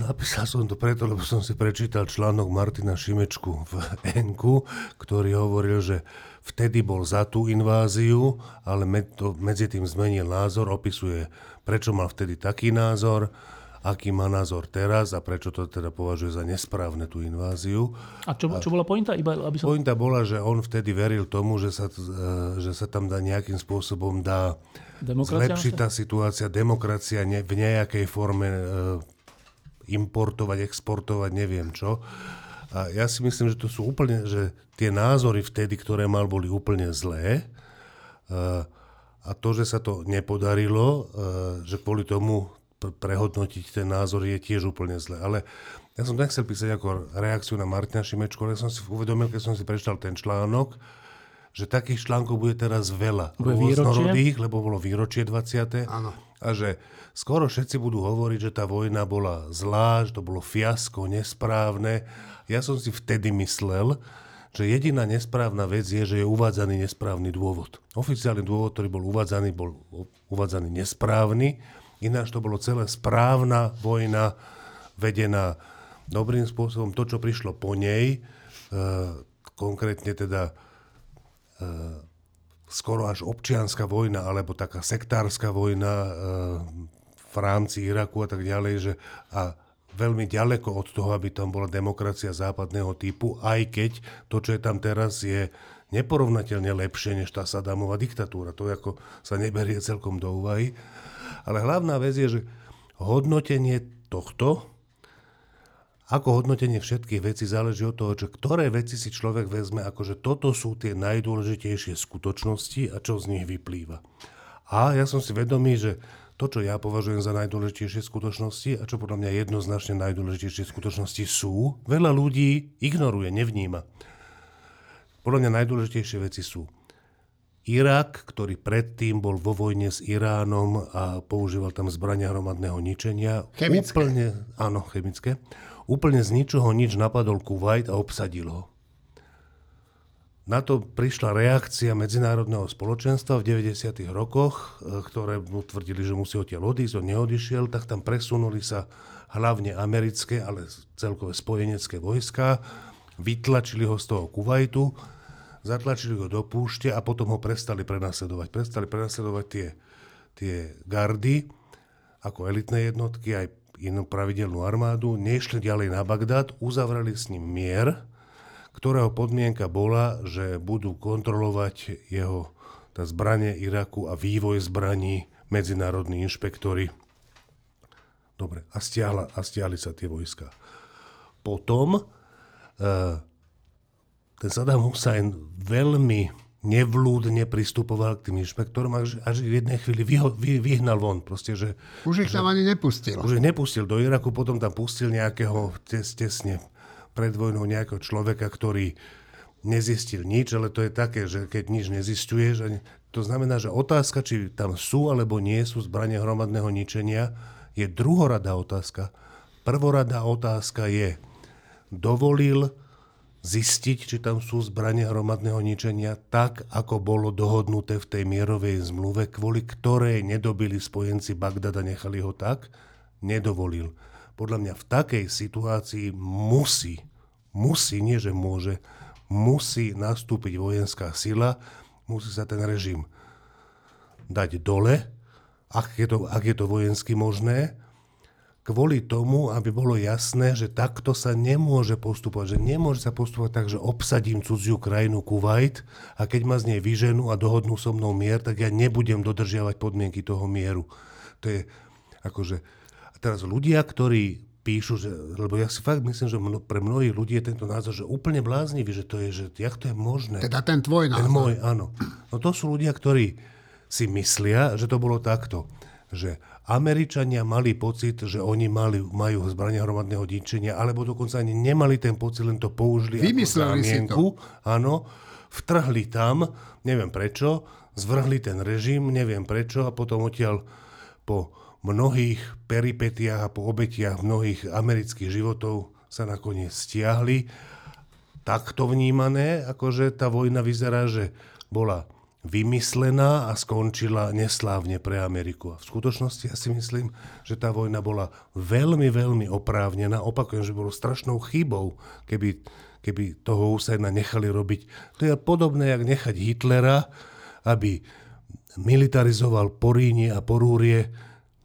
Napísal som to preto, lebo som si prečítal článok Martina Šimečku v Enku, ktorý hovoril, že vtedy bol za tú inváziu, ale medzi tým zmenil názor, opisuje, prečo mal vtedy taký názor, aký má názor teraz a prečo to teda považuje za nesprávne tú inváziu. A čo bola pointa? Pointa bola, že on vtedy veril tomu, že sa tam dá nejakým spôsobom dá zlepšiť tá situácia, demokracia v nejakej forme importovať, exportovať, neviem čo. A ja si myslím, že to sú úplne, že tie názory vtedy, ktoré mal, boli úplne zlé. A to, že sa to nepodarilo, že kvôli tomu prehodnotiť ten názor je tiež úplne zlé. Ale ja som nechcel písať ako reakciu na Martina Šimečku, ale som si uvedomil, keď som si prečítal ten článok, že takých článkov bude teraz veľa. Bude rôznorodých, lebo bolo výročie 20. Áno. A že skoro všetci budú hovoriť, že tá vojna bola zlá, že to bolo fiasko, nesprávne. Ja som si vtedy myslel, že jediná nesprávna vec je, že je uvádzaný nesprávny dôvod. Oficiálny dôvod, ktorý bol uvádzaný nesprávny. Ináč to bolo celé správna vojna, vedená dobrým spôsobom. To, čo prišlo po nej, konkrétne teda skoro až občianska vojna, alebo taká sektárska vojna v rámci Iraku a tak ďalej, že a veľmi ďaleko od toho, aby tam bola demokracia západného typu, aj keď to, čo je tam teraz, je neporovnateľne lepšie než tá Saddamová diktatúra. To ako sa neberie celkom do úvahy. Ale hlavná vec je, že hodnotenie tohto, ako hodnotenie všetkých vecí, záleží od toho, že ktoré veci si človek vezme, akože toto sú tie najdôležitejšie skutočnosti a čo z nich vyplýva. A ja som si vedomý, že to, čo ja považujem za najdôležitejšie skutočnosti a čo podľa mňa jednoznačne najdôležitejšie skutočnosti sú, veľa ľudí ignoruje, nevníma. Podľa mňa najdôležitejšie veci sú Irak, ktorý predtým bol vo vojne s Iránom a používal tam zbrania hromadného ničenia. Chemické. Chemické. Úplne z ničoho nič napadol Kuvajt a obsadil ho. Na to prišla reakcia medzinárodného spoločenstva v 90. rokoch, ktoré mu tvrdili, že musí odtiaľ odísť, on neodišiel, tak tam presunuli sa hlavne americké, ale celkové spojenecké vojská, vytlačili ho z toho Kuvajtu, zatlačili ho do púšte a potom ho prestali prenasledovať. Prestali prenasledovať tie gardy ako elitné jednotky, aj inú pravidelnú armádu, nešli ďalej na Bagdad, uzavreli s ním mier, ktorého podmienka bola, že budú kontrolovať jeho zbranie Iraku a vývoj zbraní medzinárodní inšpektori. Dobre, a stiahli sa tie vojska. Potom ten Saddam Hussein veľmi nevľúdne pristupoval k tým inšpektorom, až v jednej chvíli vyhnal von. Proste, že, už ich tam ani nepustil. Už ich nepustil do Iraku, potom tam pustil nejakého tesne pred vojnou nejakého človeka, ktorý nezistil nič, ale to je také, že keď nič nezistuješ, to znamená, že otázka, či tam sú alebo nie sú zbranie hromadného ničenia, je druhoradá otázka. Prvoradá otázka je, dovolil zistiť, či tam sú zbranie hromadného ničenia tak, ako bolo dohodnuté v tej mierovej zmluve, kvôli ktorej nedobili spojenci Bagdad a nechali ho tak, nedovolil. Podľa mňa v takej situácii musí nastúpiť vojenská sila, musí sa ten režim dať dole, ak je to vojensky možné, kvôli tomu, aby bolo jasné, že takto sa nemôže postupovať. Že nemôže sa postupovať tak, že obsadím cudziu krajinu Kuvajt a keď ma z nej vyženú a dohodnú so mnou mier, tak ja nebudem dodržiavať podmienky toho mieru. To je akože... A teraz ľudia, ktorí píšu, že, lebo ja si fakt myslím, že pre mnohých ľudí je tento názor, že úplne bláznivý, že to je, že jak to je možné. Teda ten tvoj názor. Ten môj, áno. No to sú ľudia, ktorí si myslia, že to bolo takto, že Američania mali pocit, že oni majú zbrania hromadného ničenia, alebo dokonca ani nemali ten pocit, len to použili. Vymysleli si to. Áno, vtrhli tam, neviem prečo, zvrhli ten režim, neviem prečo, a potom odtiaľ po mnohých peripetiách a po obetiach mnohých amerických životov sa nakoniec stiahli. Takto vnímané, akože tá vojna vyzerá, že bola vymyslená a skončila neslávne pre Ameriku. A v skutočnosti ja si myslím, že tá vojna bola veľmi, veľmi oprávnená. Opakujem, že bolo strašnou chybou, keby toho Husajna nechali robiť. To je podobné, jak nechať Hitlera, aby militarizoval Porínie a Porúrie,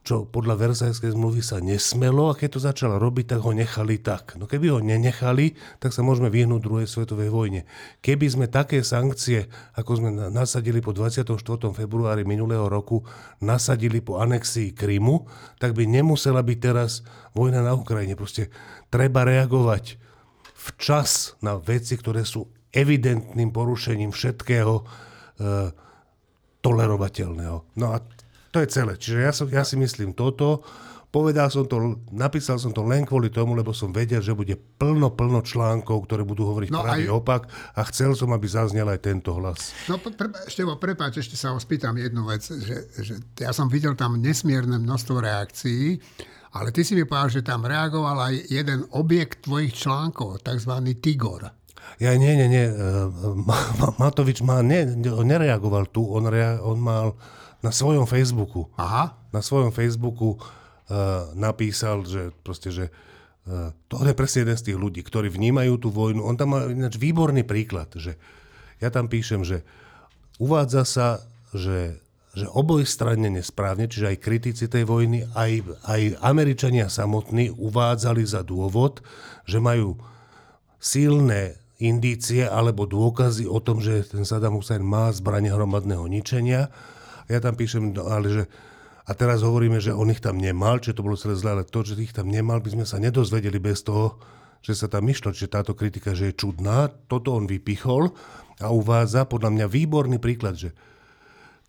čo podľa Versajskej zmluvy sa nesmelo, a keď to začalo robiť, tak ho nechali tak. No keby ho nenechali, tak sa môžeme vyhnúť druhej svetovej vojne. Keby sme také sankcie, ako sme nasadili po 24. februári minulého roku, nasadili po anexii Krymu, tak by nemusela byť teraz vojna na Ukrajine. Proste treba reagovať včas na veci, ktoré sú evidentným porušením všetkého tolerovateľného. No a to je celé. Čiže ja si myslím toto. Povedal som to, napísal som to len kvôli tomu, lebo som vedel, že bude plno článkov, ktoré budú hovoriť pravý opak, a chcel som, aby zaznel aj tento hlas. No Števo, prepáč, ešte sa vás pýtam jednu vec. Že ja som videl tam nesmierne množstvo reakcií, ale ty si mi povedal, že tam reagoval aj jeden objekt tvojich článkov, takzvaný Tigor. Ja nie. Matovič nereagoval tu, on mal... Na svojom Facebooku. Aha. Na svojom Facebooku napísal, že proste, že to je presne jeden z tých ľudí, ktorí vnímajú tú vojnu. On tam má ináč výborný príklad, že ja tam píšem, že uvádza sa, že obojstranne nesprávne, čiže aj kritici tej vojny, aj Američania samotní uvádzali za dôvod, že majú silné indície alebo dôkazy o tom, že ten Saddam Hussein má zbrane hromadného ničenia. Ja tam píšem, ale že... A teraz hovoríme, že on ich tam nemal, čiže to bolo celé zlé, ale to, že ich tam nemal, by sme sa nedozvedeli bez toho, že sa tam išlo. Čiže táto kritika, že je čudná, toto on vypichol a uvádza podľa mňa výborný príklad, že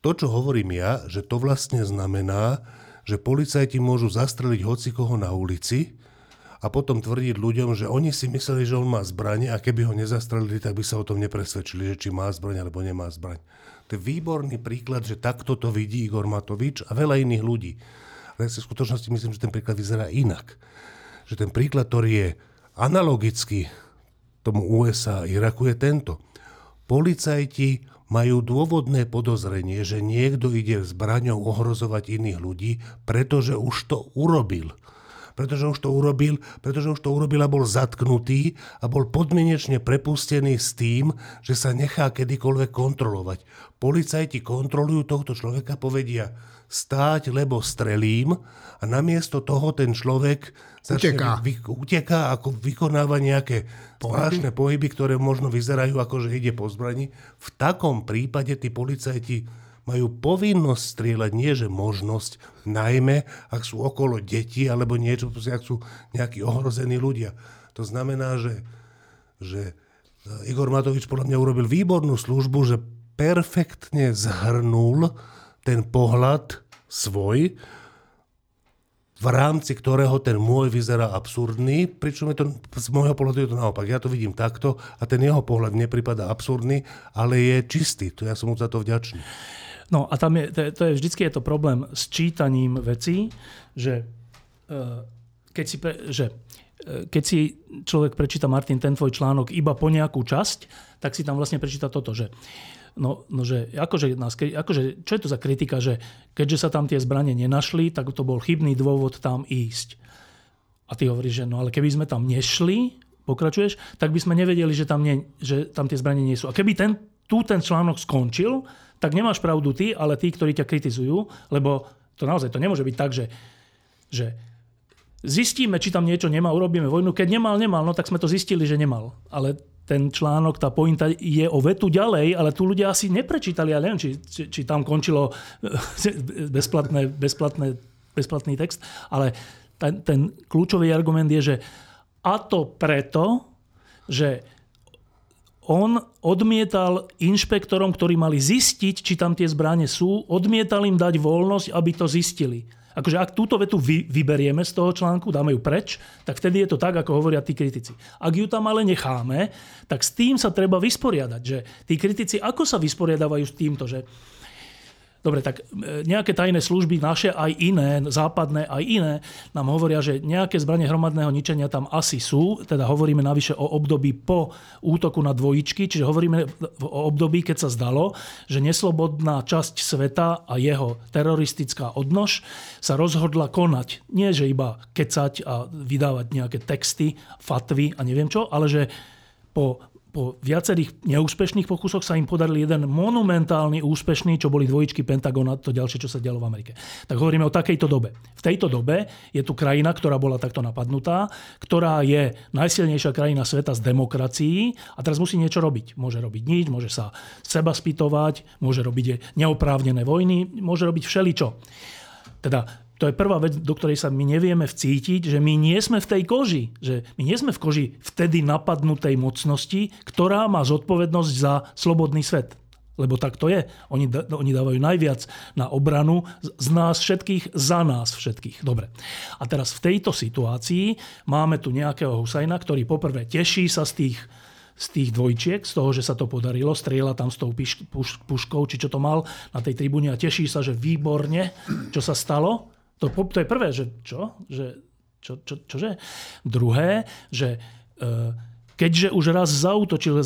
to, čo hovorím ja, že to vlastne znamená, že policajti môžu zastreliť hocikoho na ulici a potom tvrdiť ľuďom, že oni si mysleli, že on má zbrane, a keby ho nezastrelili, tak by sa o tom nepresvedčili, že či má zbraň alebo nemá zbraň. To je výborný príklad, že takto to vidí Igor Matovič a veľa iných ľudí. Ale ja si v skutočnosti myslím, že ten príklad vyzerá inak. Že ten príklad, ktorý je analogický tomu USA a Iraku, je tento. Policajti majú dôvodné podozrenie, že niekto ide zbraňou ohrozovať iných ľudí, pretože už to urobil. Pretože už to urobil a bol zatknutý a bol podmienečne prepustený s tým, že sa nechá kedykoľvek kontrolovať. Policajti kontrolujú tohto človeka, povedia stáť, lebo strelím, a namiesto toho ten človek uteká ako vykonáva nejaké zvláštne pohyby, ktoré možno vyzerajú ako, že ide po zbrani. V takom prípade tí policajti majú povinnosť strieľať, nie že možnosť, najmä ak sú okolo deti alebo niečo, ak sú nejakí ohrození ľudia. To znamená, že Igor Matovič podľa mňa urobil výbornú službu, že perfektne zhrnul ten pohľad svoj, v rámci ktorého ten môj vyzerá absurdný, pričom je to, z môjho pohľadu je to naopak. Ja to vidím takto a ten jeho pohľad nepripadá absurdný, ale je čistý. To ja som mu za to vďačný. No a tam je vždycky je to problém s čítaním vecí, že keď si človek prečíta, Martin, ten tvoj článok iba po nejakú časť, tak si tam vlastne prečíta toto, že čo je to za kritika, že keďže sa tam tie zbrane nenašli, tak to bol chybný dôvod tam ísť. A ty hovoríš, že no ale keby sme tam nešli, pokračuješ, tak by sme nevedeli, že tam tie zbrane nie sú. A keby ten článok skončil, tak nemáš pravdu ty, ale tí, ktorí ťa kritizujú, lebo to naozaj to nemôže byť tak, že zistíme, či tam niečo nemá, urobíme vojnu. Keď nemal, no tak sme to zistili, že nemal. Ale ten článok, tá pointa je o vetu ďalej, ale tu ľudia asi neprečítali. Ja neviem, či tam končilo bezplatný text. Ale ten kľúčový argument je, že a to preto, že on odmietal inšpektorom, ktorí mali zistiť, či tam tie zbrane sú, odmietal im dať voľnosť, aby to zistili. Akože ak túto vetu vyberieme z toho článku, dáme ju preč, tak vtedy je to tak, ako hovoria tí kritici. Ak ju tam ale necháme, tak s tým sa treba vysporiadať. Že tí kritici, ako sa vysporiadávajú s týmto, že dobre, tak nejaké tajné služby, naše aj iné, západné aj iné, nám hovoria, že nejaké zbranie hromadného ničenia tam asi sú. Teda hovoríme navyše o období po útoku na dvojičky, čiže hovoríme o období, keď sa zdalo, že neslobodná časť sveta a jeho teroristická odnož sa rozhodla konať. Nie, že iba kecať a vydávať nejaké texty, fatvy a neviem čo, ale že po viacerých neúspešných pokusoch sa im podaril jeden monumentálny úspešný, čo boli dvojičky Pentagona, to ďalšie, čo sa dialo v Amerike. Tak hovoríme o takejto dobe. V tejto dobe je tu krajina, ktorá bola takto napadnutá, ktorá je najsilnejšia krajina sveta z demokracií a teraz musí niečo robiť. Môže robiť nič, môže sa seba spýtovať, môže robiť neoprávnené vojny, môže robiť všeličo. Teda to je prvá vec, do ktorej sa my nevieme vcítiť, že my nie sme v tej koži. Že my nie sme v koži vtedy napadnutej mocnosti, ktorá má zodpovednosť za slobodný svet. Lebo tak to je. Oni dávajú najviac na obranu z nás všetkých, za nás všetkých. Dobre. A teraz v tejto situácii máme tu nejakého Husajna, ktorý poprvé teší sa z tých dvojčiek, z toho, že sa to podarilo, strieľa tam s tou puškou, či čo to mal na tej tribúne a teší sa, že výborne, čo sa stalo. To je prvé, že čo? Čože? Druhé, že keďže už raz zaútočil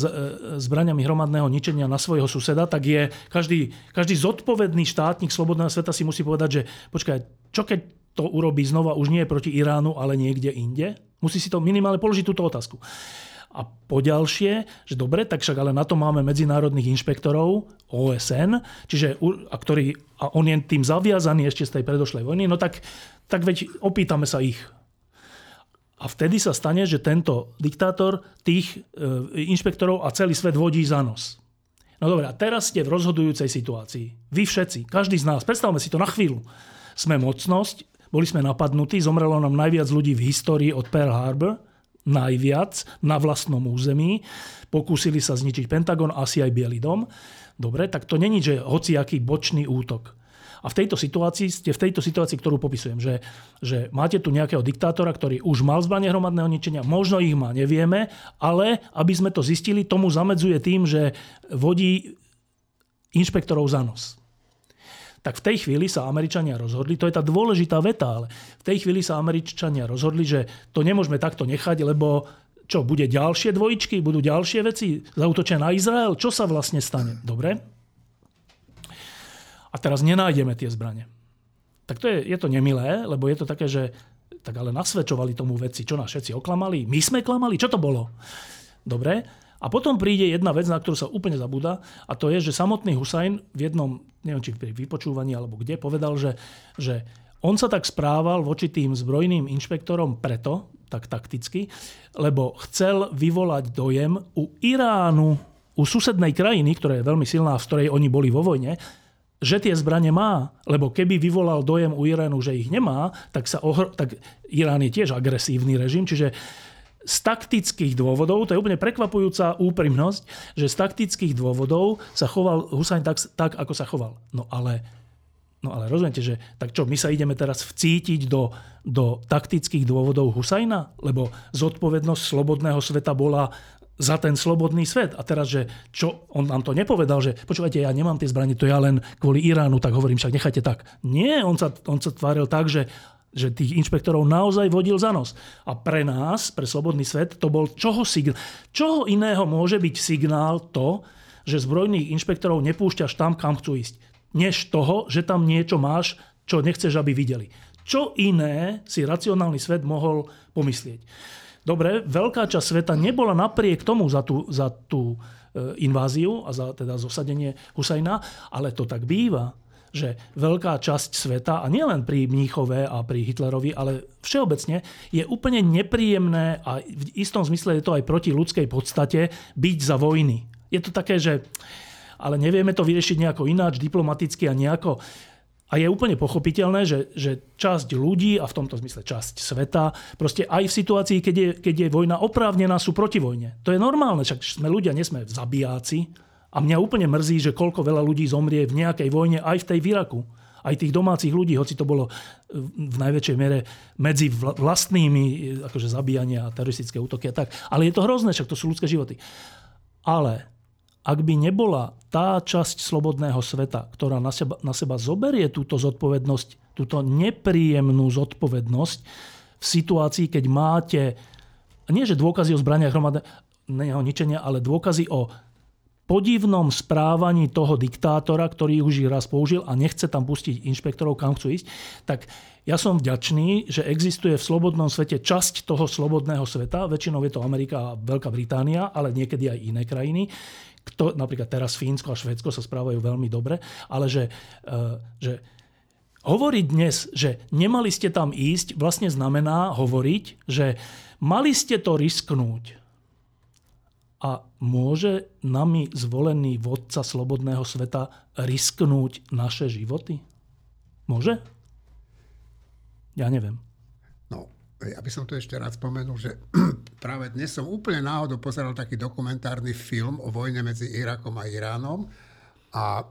zbraňami hromadného ničenia na svojho suseda, tak je každý zodpovedný štátnik slobodného sveta si musí povedať, že počkaj, čo keď to urobí znova, už nie proti Iránu, ale niekde inde? Musí si to minimálne položiť túto otázku. A poďalšie, že dobre, tak však ale na to máme medzinárodných inšpektorov OSN, čiže a on je tým zaviazaný ešte z tej predošlej vojny, no tak veď opýtame sa ich. A vtedy sa stane, že tento diktátor tých inšpektorov a celý svet vodí za nos. No dobre, a teraz ste v rozhodujúcej situácii. Vy všetci, každý z nás, predstavme si to na chvíľu. Sme mocnosť, boli sme napadnutí, zomrelo nám najviac ľudí v histórii od Pearl Harbor, najviac na vlastnom území. Pokúsili sa zničiť Pentagon, asi aj Bielý dom. Dobre, tak to není, že hociaký bočný útok. A v tejto situácii, ktorú popisujem, že máte tu nejakého diktátora, ktorý už mal zbrane hromadného ničenia, možno ich má, nevieme, ale aby sme to zistili, tomu zamedzuje tým, že vodí inšpektorov za nos. Tak v tej chvíli sa Američania rozhodli, to je tá dôležitá veta, ale v tej chvíli sa Američania rozhodli, že to nemôžeme takto nechať, lebo čo, bude ďalšie dvojičky, budú ďalšie veci, zaútočia na Izrael, čo sa vlastne stane? Dobre? A teraz nenájdeme tie zbrane. Tak to je to nemilé, lebo je to také, že tak ale nasvedčovali tomu veci, čo nás všetci oklamali, my sme klamali, čo to bolo? Dobre? A potom príde jedna vec, na ktorú sa úplne zabúda, a to je, že samotný Husajn v jednom, neviem či pri vypočúvaní alebo kde, povedal, že on sa tak správal voči tým zbrojným inšpektorom preto, tak takticky, lebo chcel vyvolať dojem u Iránu, u susednej krajiny, ktorá je veľmi silná, v ktorej oni boli vo vojne, že tie zbrane má. Lebo keby vyvolal dojem u Iránu, že ich nemá, tak Irán je tiež agresívny režim, čiže z taktických dôvodov, to je úplne prekvapujúca úprimnosť, že z taktických dôvodov sa choval Husajn tak ako sa choval. No ale rozumiete, že tak čo, my sa ideme teraz vcítiť do taktických dôvodov Husajna? Lebo zodpovednosť slobodného sveta bola za ten slobodný svet. A teraz, že čo, on nám to nepovedal, že počúvajte, ja nemám tie zbranie, to ja len kvôli Iránu, tak hovorím, však nechajte tak. Nie, on sa tváril tak, že tých inšpektorov naozaj vodil za nos. A pre nás, pre slobodný svet, to bol čoho signál. Čoho iného môže byť signál to, že zbrojných inšpektorov nepúšťaš tam, kam chcú ísť, než toho, že tam niečo máš, čo nechceš, aby videli. Čo iné si racionálny svet mohol pomyslieť? Dobre, veľká časť sveta nebola napriek tomu za tú inváziu a za teda zosadenie Husajna, ale to tak býva, že veľká časť sveta, a nielen pri Mníchove a pri Hitlerovi, ale všeobecne, je úplne nepríjemné a v istom zmysle je to aj proti ľudskej podstate byť za vojny. Je to také, že ale nevieme to vyriešiť nejako ináč, diplomaticky a nejako. A je úplne pochopiteľné, že časť ľudí, a v tomto zmysle časť sveta, proste aj v situácii, keď je vojna oprávnená, sú proti vojne. To je normálne, však sme ľudia, nesme zabijáci. A mňa úplne mrzí, že koľko veľa ľudí zomrie v nejakej vojne, aj v tej Iraku. Aj tých domácich ľudí, hoci to bolo v najväčšej miere medzi vlastnými, akože zabíjania a teroristické útoky a tak. Ale je to hrozné, však to sú ľudské životy. Ale ak by nebola tá časť slobodného sveta, ktorá na seba zoberie túto zodpovednosť, túto nepríjemnú zodpovednosť v situácii, keď máte, nie že dôkazy o zbraniach hromadného ničenia, ale dôkazy o podivnom správaní toho diktátora, ktorý už ich raz použil a nechce tam pustiť inšpektorov, kam chcú ísť, tak ja som vďačný, že existuje v slobodnom svete časť toho slobodného sveta, väčšinou je to Amerika a Veľká Británia, ale niekedy aj iné krajiny, napríklad teraz Fínsko a Švédsko sa správajú veľmi dobre, ale že hovoriť dnes, že nemali ste tam ísť, vlastne znamená hovoriť, že mali ste to risknúť. A môže nami zvolený vodca slobodného sveta risknúť naše životy? Môže? Ja neviem. No, ja by som tu ešte raz spomenul, že práve dnes som úplne náhodou pozeral taký dokumentárny film o vojne medzi Irakom a Iránom. A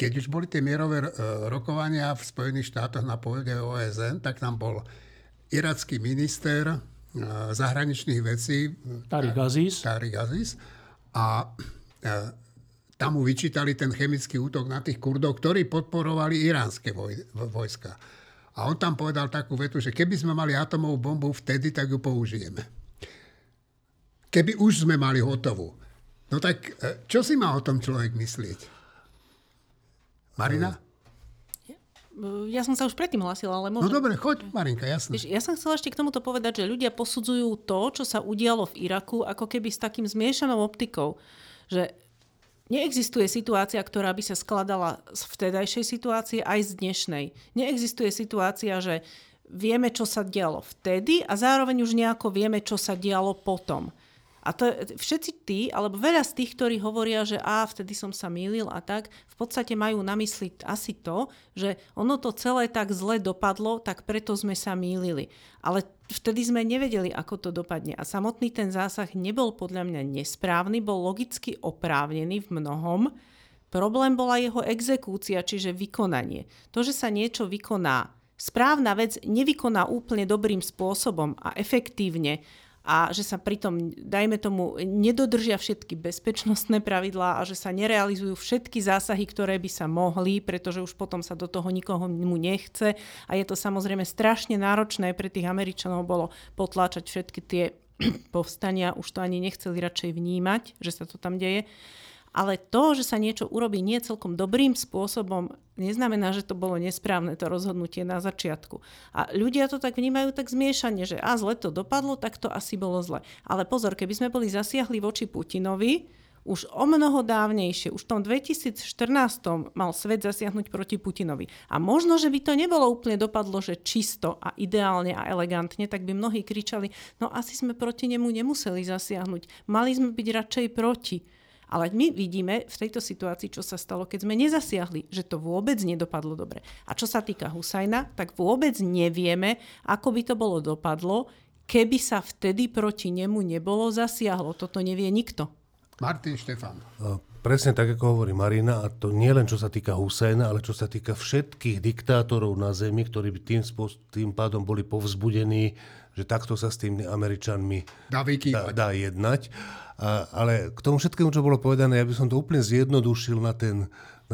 keď už boli tie mierové rokovania v Spojených štátoch na pôde OSN, tak tam bol iracký minister zahraničných vecí Tariq Aziz a tam mu vyčítali ten chemický útok na tých Kurdov, ktorí podporovali iránske vojska. A on tam povedal takú vetu, že keby sme mali atomovú bombu vtedy, tak ju použijeme. Keby už sme mali hotovú. No tak čo si má o tom človek myslieť? Marina? Ja som sa už predtým hlasila, ale možno... No dobre, choď, Marinka, jasne. Ja som chcela ešte k tomuto povedať, že ľudia posudzujú to, čo sa udialo v Iraku, ako keby s takým zmiešanou optikou, že neexistuje situácia, ktorá by sa skladala z vtedajšej situácie aj z dnešnej. Neexistuje situácia, že vieme, čo sa dialo vtedy a zároveň už nejako vieme, čo sa dialo potom. A to, všetci tí, alebo veľa z tých, ktorí hovoria, že vtedy som sa mýlil a tak, v podstate majú na mysli asi to, že ono to celé tak zle dopadlo, tak preto sme sa mýlili. Ale vtedy sme nevedeli, ako to dopadne. A samotný ten zásah nebol podľa mňa nesprávny, bol logicky oprávnený v mnohom. Problém bola jeho exekúcia, čiže vykonanie. To, že sa niečo vykoná, správna vec nevykoná úplne dobrým spôsobom a efektívne, a že sa pritom, dajme tomu, nedodržia všetky bezpečnostné pravidlá a že sa nerealizujú všetky zásahy, ktoré by sa mohli, pretože už potom sa do toho nikoho mu nechce. A je to samozrejme strašne náročné pre tých Američanov bolo potláčať všetky tie povstania, už to ani nechceli radšej vnímať, že sa to tam deje. Ale to, že sa niečo urobí nie celkom dobrým spôsobom, neznamená, že to bolo nesprávne, to rozhodnutie na začiatku. A ľudia to tak vnímajú tak zmiešane, že zle to dopadlo, tak to asi bolo zle. Ale pozor, keby sme boli zasiahli voči Putinovi, už o mnoho dávnejšie, už v tom 2014 mal svet zasiahnuť proti Putinovi. A možno, že by to nebolo úplne dopadlo, že čisto a ideálne a elegantne, tak by mnohí kričali, no asi sme proti nemu nemuseli zasiahnuť, mali sme byť radšej proti. Ale my vidíme v tejto situácii, čo sa stalo, keď sme nezasiahli, že to vôbec nedopadlo dobre. A čo sa týka Husajna, tak vôbec nevieme, ako by to bolo dopadlo, keby sa vtedy proti nemu nebolo zasiahlo. Toto nevie nikto. Martin, Štefán. Presne tak, ako hovorí Marina, a to nie len čo sa týka Husajna, ale čo sa týka všetkých diktátorov na zemi, ktorí by tým pádom boli povzbudení, že takto sa s tými Američanmi dá jednať. Ale k tomu všetkému, čo bolo povedané, ja by som to úplne zjednodušil na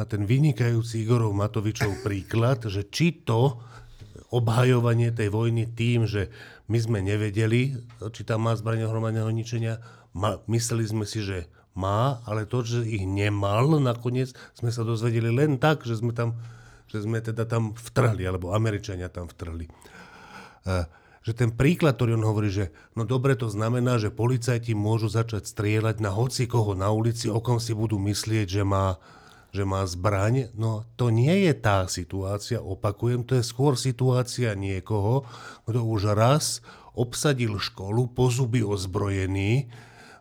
ten vynikajúci Igorov Matovičov príklad, že či to obhajovanie tej vojny tým, že my sme nevedeli, či tam má zbraň hromadného ničenia, mysleli sme si, že má, ale to, že ich nemal, nakoniec sme sa dozvedeli len tak, že sme tam vtrhli, alebo Američania tam vtrhli. Že ten príklad, ktorý on hovorí, že no dobre, to znamená, že policajti môžu začať strieľať na hocikoho na ulici, o kom si budú myslieť, že má že má zbraň, no to nie je tá situácia, opakujem, to je skôr situácia niekoho, kto už raz obsadil školu, po zuby ozbrojený,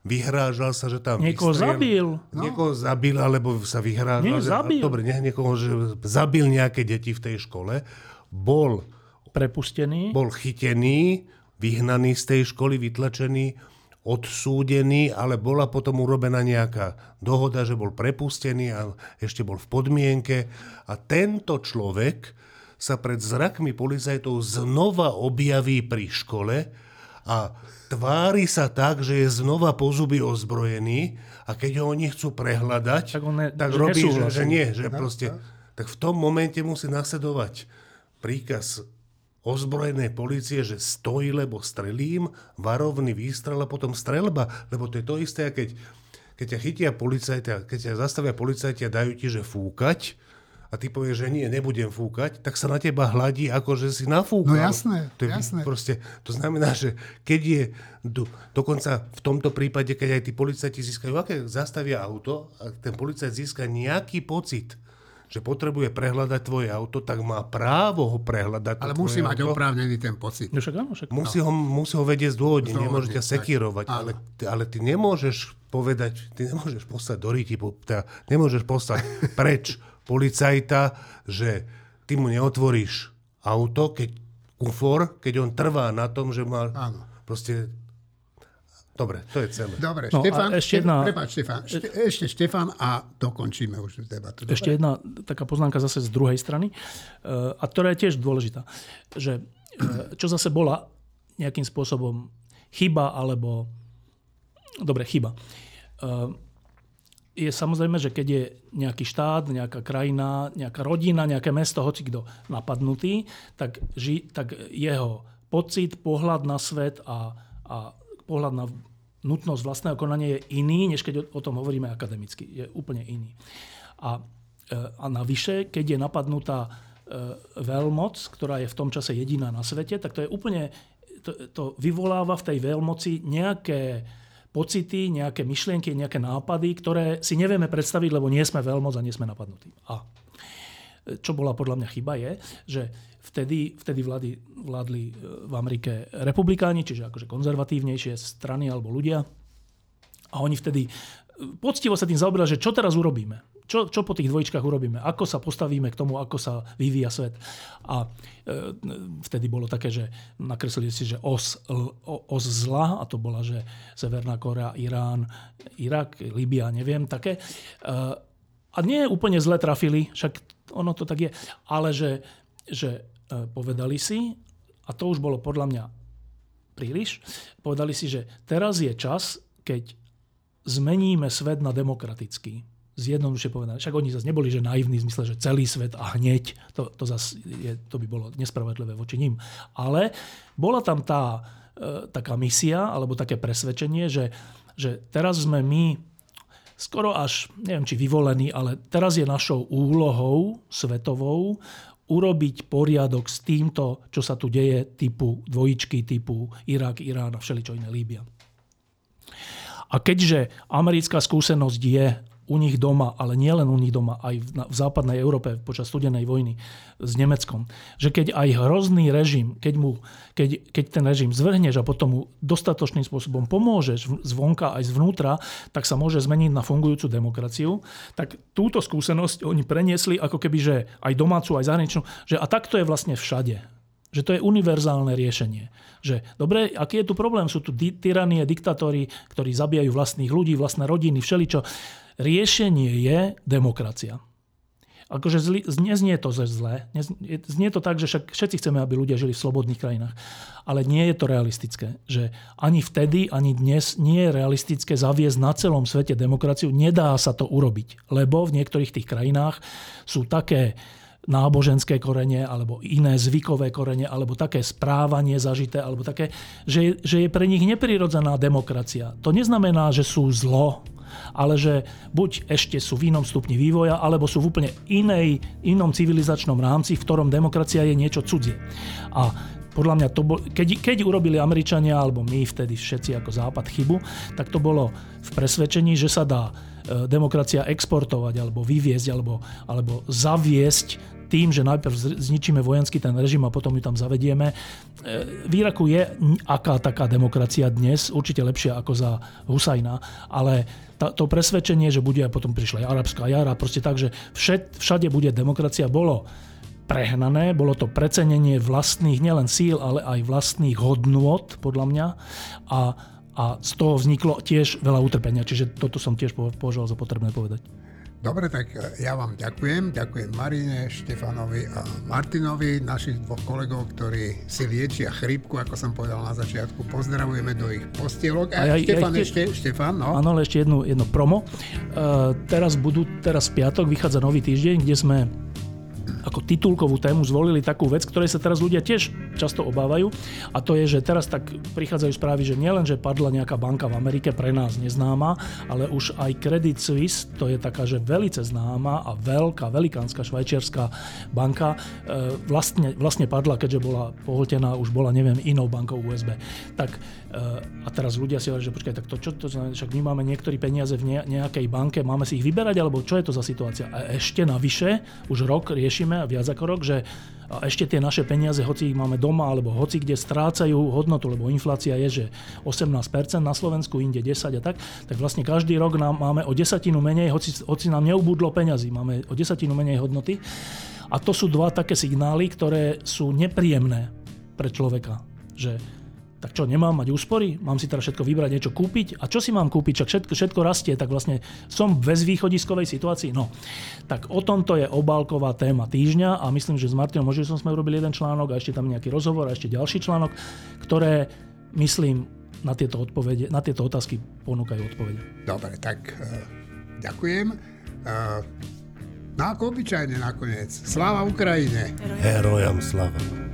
vyhrážal sa, že tam... Niekoho zabil. No. Niekoho zabil, alebo sa vyhrážal. Zabil. Dobre, niekoho, že zabil nejaké deti v tej škole. Bol prepustený. Bol chytený, vyhnaný z tej školy, vytlačený, odsúdený, ale bola potom urobená nejaká dohoda, že bol prepustený a ešte bol v podmienke. A tento človek sa pred zrakmi policajtov znova objaví pri škole a tvári sa tak, že je znova po zuby ozbrojený, a keď ho oni chcú prehľadať, tak robí, že nie. Že proste, tak v tom momente musí nasledovať príkaz ozbrojenej polície, že stojí, lebo strelím, varovný výstrel a potom strelba. Lebo to je to isté, keď ťa chytia policajti, keď ťa zastavia policajti a dajú ti, že fúkať, a ty povieš, že nie, nebudem fúkať, tak sa na teba hladí, ako že si nafúkal. No jasné, to je jasné. Proste, to znamená, že keď je, dokonca v tomto prípade, keď aj tí policajti získajú, aké zastavia auto, a ten policajt získa nejaký pocit, že potrebuje prehľadať tvoje auto, tak má právo ho prehľadať. Ale musí mať oprávnený ten pocit. Musí ho vedieť zdôvodne, nemôže ťa sekírovať. Ale ty nemôžeš povedať, ty nemôžeš poslať do ryti, nemôžeš poslať preč policajta, že ty mu neotvoríš auto, keď on trvá na tom, že má... Áno. Proste... Dobre, to je celé. Dobre, no, ešte Štefán a dokončíme už debatu. Dobre? Ešte jedna taká poznámka zase z druhej strany, a ktorá je tiež dôležitá. Že, čo zase bola nejakým spôsobom chyba, alebo... Dobre, chyba. Je samozrejme, že keď je nejaký štát, nejaká krajina, nejaká rodina, nejaké mesto, hocikto napadnutý, tak jeho pocit, pohľad na svet a pohľad na nutnosť vlastného konania je iný, než keď o tom hovoríme akademicky. Je úplne iný. A navyše, keď je napadnutá veľmoc, ktorá je v tom čase jediná na svete, tak to je úplne... To vyvoláva v tej veľmoci nejaké pocity, nejaké myšlienky, nejaké nápady, ktoré si nevieme predstaviť, lebo nie sme veľmoc a nie sme napadnutí. A čo bola podľa mňa chyba je, že vtedy vládli v Amerike republikáni, čiže akože konzervatívnejšie strany alebo ľudia. A oni vtedy poctivo sa tým zaoberali, že čo teraz urobíme? Čo po tých dvojičkách urobíme? Ako sa postavíme k tomu, ako sa vyvíja svet? A vtedy bolo také, že nakreslili si, že os zla, a to bola, že Severná Korea, Irán, Irak, Libia, neviem, také. A nie úplne zle trafili, však ono to tak je, ale že povedali si, a to už bolo podľa mňa príliš, povedali si, že teraz je čas, keď zmeníme svet na demokratický. Zjednodušie povedané. Však oni zase neboli, že naivní v zmysle, že celý svet a hneď. To by bolo nespravedlivé voči ním. Ale bola tam tá taká misia, alebo také presvedčenie, že teraz sme my skoro až, neviem či vyvolení, ale teraz je našou úlohou svetovou urobiť poriadok s týmto, čo sa tu deje, typu dvojičky, typu Irak, Irán a všeličo iné, Líbia. A keďže americká skúsenosť je u nich doma, ale nielen u nich doma, aj v západnej Európe počas studenej vojny s Nemeckom, že keď aj hrozný režim, keď ten režim zvrhneš a potom mu dostatočným spôsobom pomôžeš zvonka aj zvnútra, tak sa môže zmeniť na fungujúcu demokraciu, tak túto skúsenosť oni preniesli ako keby, že aj domácu, aj zahraničnú, že a takto je vlastne všade. Že to je univerzálne riešenie. Že, dobre, aký je tu problém? Sú tu tyranie, diktátori, ktorí zabijajú vlastných ľudí, vlastné rodiny, všeličo. Riešenie je demokracia. Akože neznie to zle. Znie to tak, že všetci chceme, aby ľudia žili v slobodných krajinách. Ale nie je to realistické. Že ani vtedy, ani dnes nie je realistické zaviesť na celom svete demokraciu. Nedá sa to urobiť. Lebo v niektorých tých krajinách sú také náboženské korene, alebo iné zvykové korene, alebo také správanie zažité, alebo také, že je pre nich neprirodzená demokracia. To neznamená, že sú zlo, ale že buď ešte sú v inom stupni vývoja, alebo sú v úplne inom civilizačnom rámci, v ktorom demokracia je niečo cudzie. A Podľa mňa to keď urobili Američania, alebo my vtedy všetci ako Západ chybu, tak to bolo v presvedčení, že sa dá demokracia exportovať, alebo vyviesť, alebo zaviesť tým, že najprv zničíme vojenský ten režim a potom ju tam zavedieme. V Iraku je aká taká demokracia dnes, určite lepšia ako za Husajna, ale to presvedčenie, že bude, a potom prišla arabská jara, proste tak, že všade bude demokracia, bolo prehnané, bolo to precenenie vlastných nielen síl, ale aj vlastných hodnôt, podľa mňa, a z toho vzniklo tiež veľa utrpenia, čiže toto som tiež považoval za potrebné povedať. Dobre, tak ja vám ďakujem. Ďakujem Marine, Štefanovi a Martinovi, našich dvoch kolegov, ktorí si liečia chrípku, ako som povedal na začiatku. Pozdravujeme do ich postielok. A Štefan, no. Áno, ale ešte jedno promo. Teraz v piatok vychádza nový týždeň, kde sme ako titulkovú tému zvolili takú vec, ktorej sa teraz ľudia tiež často obávajú, a to je, že teraz tak prichádzajú správy, že nielen, že padla nejaká banka v Amerike, pre nás neznáma, ale už aj Credit Suisse, to je taká, že velice známa a veľká, velikánska švajčiarska banka, vlastne padla, keďže bola pohltená, už bola, neviem, inou bankou USB. Tak a teraz ľudia si hovoria, že počkaj, tak to však my máme niektoré peniaze v nejakej banke, máme si ich vyberať, alebo čo je to za situácia? A ešte navyše, už rok riešime, viac ako rok, že ešte tie naše peniaze, hoci ich máme doma, alebo hoci kde, strácajú hodnotu, lebo inflácia je, že 18% na Slovensku, inde 10 a tak vlastne každý rok nám máme o 10% menej, hoci nám neubudlo peňazí, máme o 10% menej hodnoty. A to sú dva také signály, ktoré sú nepríjemné pre človeka, že tak čo, nemám mať úspory? Mám si teraz všetko vybrať, niečo kúpiť? A čo si mám kúpiť? Však všetko rastie, tak vlastne som v bezvýchodiskovej situácii. No, tak o tomto je obálková téma týždňa a myslím, že s Martinom Mojžišom sme urobili jeden článok a ešte tam nejaký rozhovor a ešte ďalší článok, ktoré, myslím, na tieto otázky ponúkajú odpovede. Dobre, tak ďakujem. No ako obyčajne nakoniec. Sláva Ukrajine! Herojam sláva!